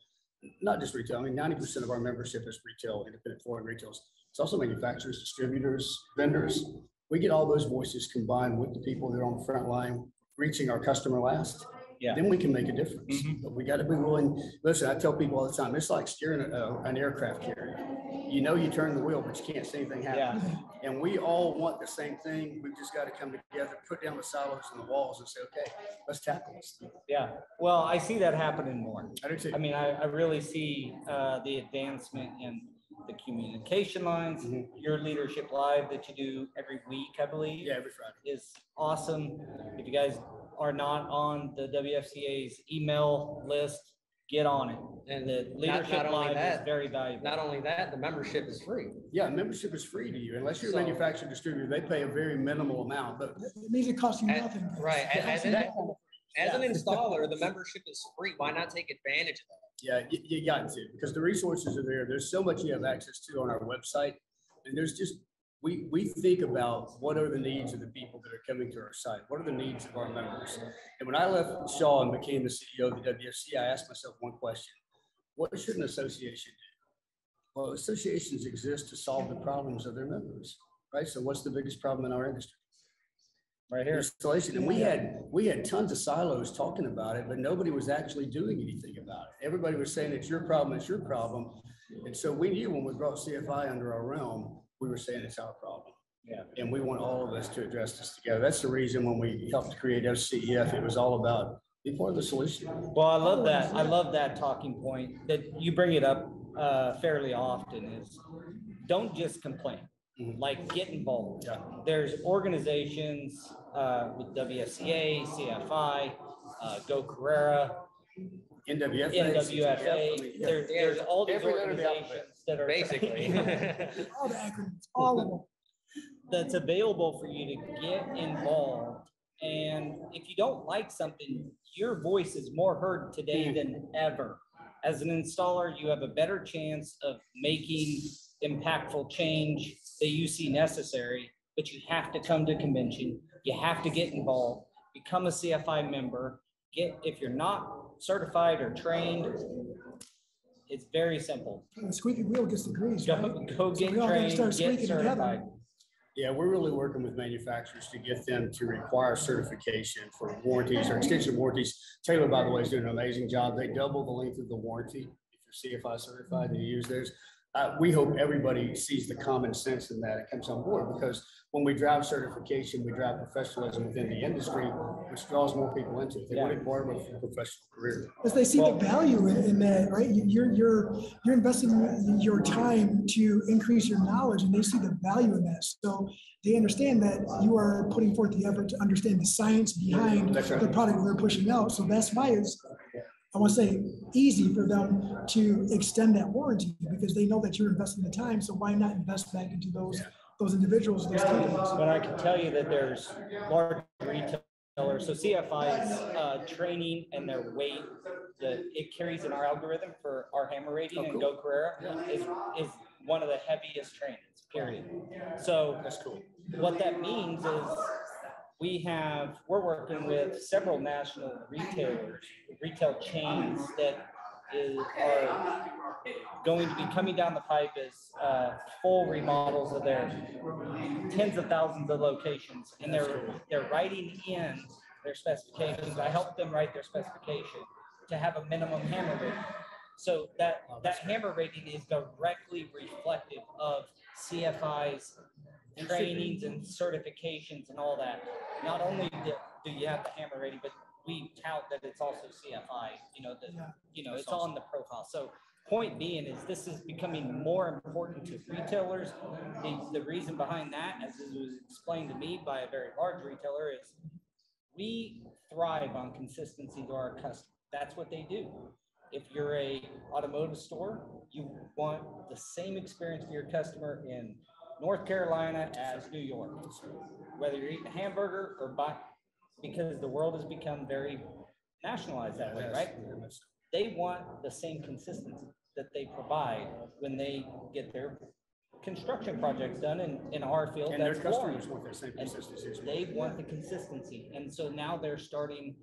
not just retail. I mean, ninety percent of our membership is retail, independent flooring retailers. It's also manufacturers, distributors, vendors. We get all those voices combined with the people that are on the front line, reaching our customer last. Yeah. Then we can make a difference. Mm-hmm. But we got to be willing. Listen, I tell people all the time, it's like steering a, an aircraft carrier. You know, you turn the wheel, but you can't see anything happen. Yeah. And we all want the same thing. We've just got to come together, put down the silos and the walls and say, okay, let's tackle this. Yeah. Well, I see that happening more. I do too. I mean, I, I really see uh, the advancement in the communication lines. Mm-hmm. Your leadership live that you do every week, I believe. Yeah, every Friday. Is awesome. If you guys are not on the W F C A's email list, get on it. And the leadership not, not only live that, is very valuable. Not only that, the membership is free. Yeah, membership is free to you. Unless you're so, a manufacturer distributor, they pay a very minimal amount. But it means it costs you as, nothing. Right. As, as, nothing. As an installer, the membership is free. Why not take advantage of that? Yeah, you, you got to, because the resources are there. There's so much you have access to on our website. And there's just, We, we think about what are the needs of the people that are coming to our site? What are the needs of our members? And when I left Shaw and became the C E O of the W F C A, I asked myself one question. What should an association do? Well, associations exist to solve the problems of their members, right? So what's the biggest problem in our industry? Right here. Installation. And we had, we had tons of silos talking about it, but nobody was actually doing anything about it. Everybody was saying, it's your problem, it's your problem. And so we knew when we brought C F I under our realm, we were saying it's our problem. Yeah. And we want all of us to address this together. That's the reason when we helped create F C E F, it was all about being part of the solution. Well, I love that. I love that talking point that you bring it up uh, fairly often is don't just complain, mm-hmm. like get involved. Yeah. There's organizations uh, with W S C A, C F I, uh, Go Carrera, N W F A, N W F A. I mean, yeah. there, there's all these Every organizations that are basically all the acronyms, all of them. That's available for you to get involved. And if you don't like something, your voice is more heard today than ever. As an installer, you have a better chance of making impactful change that you see necessary, but you have to come to a convention. You have to get involved, become a C F I member. Get, if you're not certified or trained, it's very simple. The squeaky wheel gets the grease. Go, right? go get so trained, start get certified. Together. Yeah, we're really working with manufacturers to get them to require certification for warranties or extension warranties. Taylor, by the way, is doing an amazing job. They double the length of the warranty if you're C F I certified and you use theirs. Uh, we hope everybody sees the common sense in that it comes on board, because when we drive certification, we drive professionalism within the industry, which draws more people into it. They yeah. want to be part of a professional career. Because they see well, the value in, in that, right? You're, you're, you're investing your time to increase your knowledge, and they see the value in that. So they understand that you are putting forth the effort to understand the science behind right. the product they're pushing out. So that's why it's... I want to say easy for them to extend that warranty, because they know that you're investing the time. So why not invest back into those yeah. those individuals? Those yeah. But I can tell you that there's large retailers. So C F I's uh, training and their weight that it carries in our algorithm for our hammer rating oh, cool. and Go Carrera yeah. is is one of the heaviest trainings. Period. So that's cool. What that means is. We have, we're working with several national retailers, retail chains that is, are going to be coming down the pipe as uh, full remodels of their tens of thousands of locations. And they're, they're writing in their specifications. I helped them write their specification. to have a minimum hammer rating. So that, oh, that great. hammer rating is directly reflective of C F I's trainings and certifications and all that. Not only do, do you have the hammer rating, but we tout that it's also C F I, you know, the, yeah. you know, That's it's awesome. on the profile. So point being is this is becoming more important to retailers. The, the reason behind that, as it was explained to me by a very large retailer, is we thrive on consistency to our customers. That's what they do. If you're a automotive store, you want the same experience for your customer in North Carolina as New York, whether you're eating a hamburger or buy, because the world has become very nationalized that way, right? They want the same consistency that they provide when they get their construction projects done in, in our field. And that's their customers flooring. want the same consistency. As well. They want the consistency. And so now they're starting,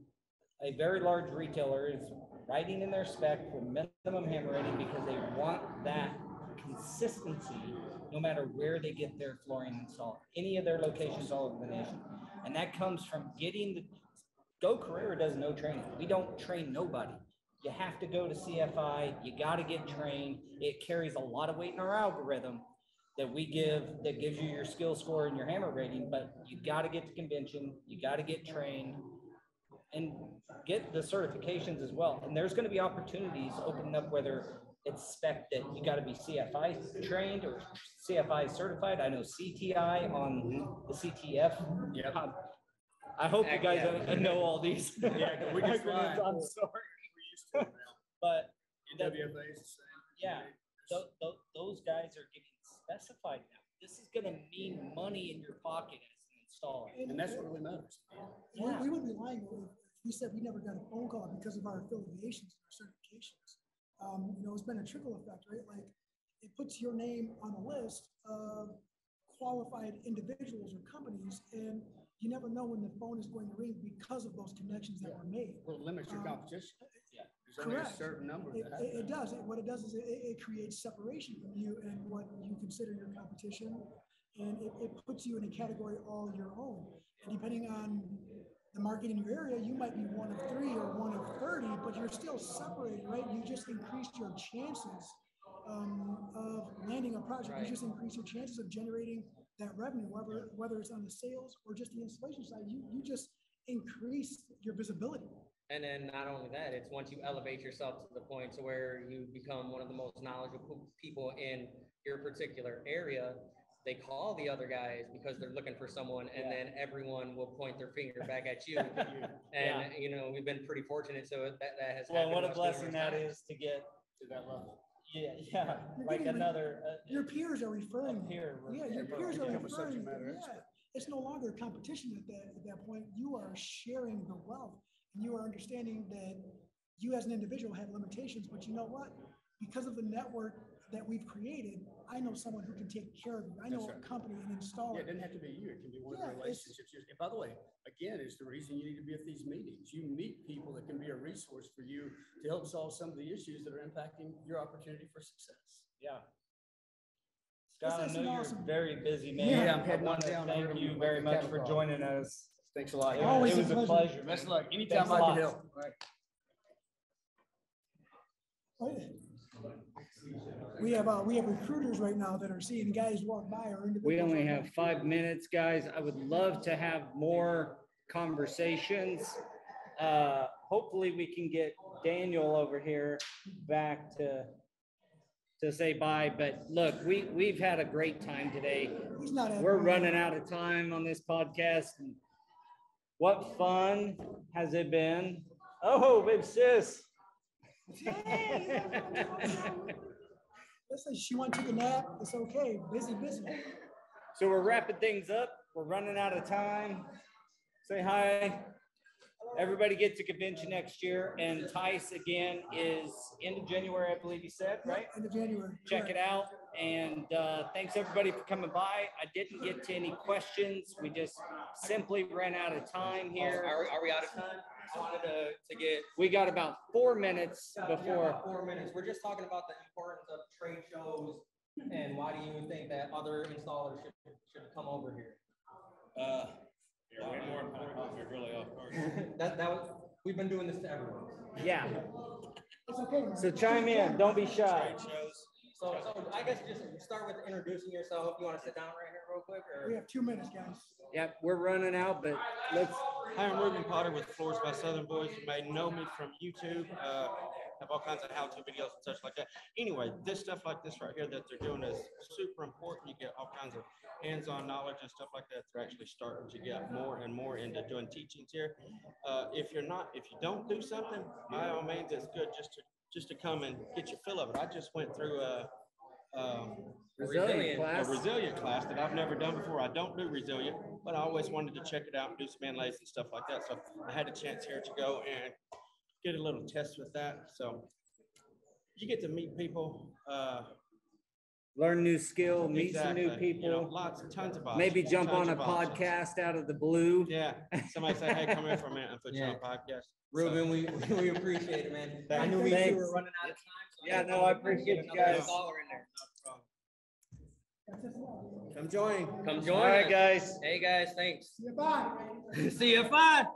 a very large retailer is writing in their spec for minimum hammer rating because they want that consistency no matter where they get their flooring installed, any of their locations all over the nation. And that comes from getting the, Go Carrera does no training. We don't train nobody. You have to go to C F I, you gotta get trained. It carries a lot of weight in our algorithm that we give, that gives you your skill score and your hammer rating, but you gotta get to convention, you gotta get trained, and get the certifications as well. And there's gonna be opportunities opening up whether it's spec that you gotta be C F I trained or C F I certified. I know C T I on the C T F. Yep. Um, I hope Heck you guys yeah. know all these. Yeah, we can slide. I'm sorry. But N W F A is the same. Yeah, th th those guys are getting specified now. This is going to mean money in your pocket as an installer, and, and that's what really matters. Yeah. Yeah. We, we would be lying if we said we never got a phone call because of our affiliations and our certifications. Um, you know, it's been a trickle effect, right? Like it puts your name on a list of qualified individuals or companies, and you never know when the phone is going to ring because of those connections that yeah. were made. Well, it limits your um, competition. Yeah. There's only a certain number that it, it, it does. It, what it does is it, it creates separation from you and what you consider your competition, and it, it puts you in a category all your own. And depending on the market in your area, you might be one of three or one of thirty, but you're still separated, right? You just increased your chances Um, of landing a project, right. You just increase your chances of generating that revenue, whether whether it's on the sales or just the installation side. You you just increase your visibility. And then not only that, it's once you elevate yourself to the point to where you become one of the most knowledgeable people in your particular area. They call the other guys because they're looking for someone, and yeah. then everyone will point their finger back at you. and yeah. you know we've been pretty fortunate, so that that has. Well, what a blessing that is to get to that level. Yeah, yeah, you're like another. Uh, your peers are referring. Peer, yeah, your peers are referring. Yeah, it's no longer competition at that at that point. You are sharing the wealth, and you are understanding that you as an individual have limitations. But you know what? Because of the network that we've created, I know someone who can take care of you. I know right. a company and install. Yeah, it doesn't have to be you. It can be one yeah, of the relationships. And by the way, again, it's the reason you need to be at these meetings. You meet people that can be a resource for you to help solve some of the issues that are impacting your opportunity for success. Yeah. Scott, I know you're awesome. a very busy man. Yeah, yeah I'm heading on down. Thank you very much for joining us. Thanks a lot. It, Always it was a pleasure. pleasure. Best of luck. Anytime Thanks I can help. All right. Oh, yeah. We have uh, we have recruiters right now that are seeing guys walk by. Or we only have five minutes, guys. I would love to have more conversations. Uh, hopefully, we can get Daniel over here back to to say bye. But look, we we've had a great time today. He's not We're running out of time on this podcast. And what fun has it been? Oh, babe, sis. Listen, she wants to take a nap. It's okay. Busy, busy. So we're wrapping things up. We're running out of time. Say hi. Everybody get to convention next year. And TISE again is end of January, I believe you said, right? End of January. Check it out. And uh, thanks everybody for coming by. I didn't get to any questions. We just simply ran out of time here. Are, are we out of time? I wanted to, to get. We got about four minutes before. Yeah, four minutes. We're just talking about the importance of trade shows and why do you think that other installers should, should come over here? Uh, You're way more important. You're really off course. that that was We've been doing this to everyone. Yeah. It's okay. So chime in. Don't be shy. So, so I guess just start with introducing yourself. You want to sit down right here real quick? Or? We have two minutes, guys. Yep, we're running out, but let's. Hi, I'm Ruben Potter with Floors by Southern Boys. You may know me from YouTube. Uh, have all kinds of how-to videos and such like that. Anyway, this stuff like this right here that they're doing is super important. You get all kinds of hands-on knowledge and stuff like that. They're actually starting to get more and more into doing teachings here. Uh, if you're not, if you don't do something, by all means, it's good just to. Just to come and get your feel of it. I just went through a, um, resilient, resilient, class. a resilient class that I've never done before. I don't do resilient, but I always wanted to check it out and do some inlays and stuff like that. So I had a chance here to go and get a little test with that. So you get to meet people. Uh, Learn new skill, meet exactly. some new people. You know, lots of tons of options. Maybe jump tons on a podcast out of the blue. Yeah. Somebody say, hey, come here for a minute and put yeah. you on a podcast. Ruben, so. we, we appreciate it, man. I knew we were running out of time. So yeah, I no, I appreciate you guys. Dollar in there. No problem. Come join. Come join. All right, guys. Hey, guys. Thanks. See you. Bye. See you. Bye.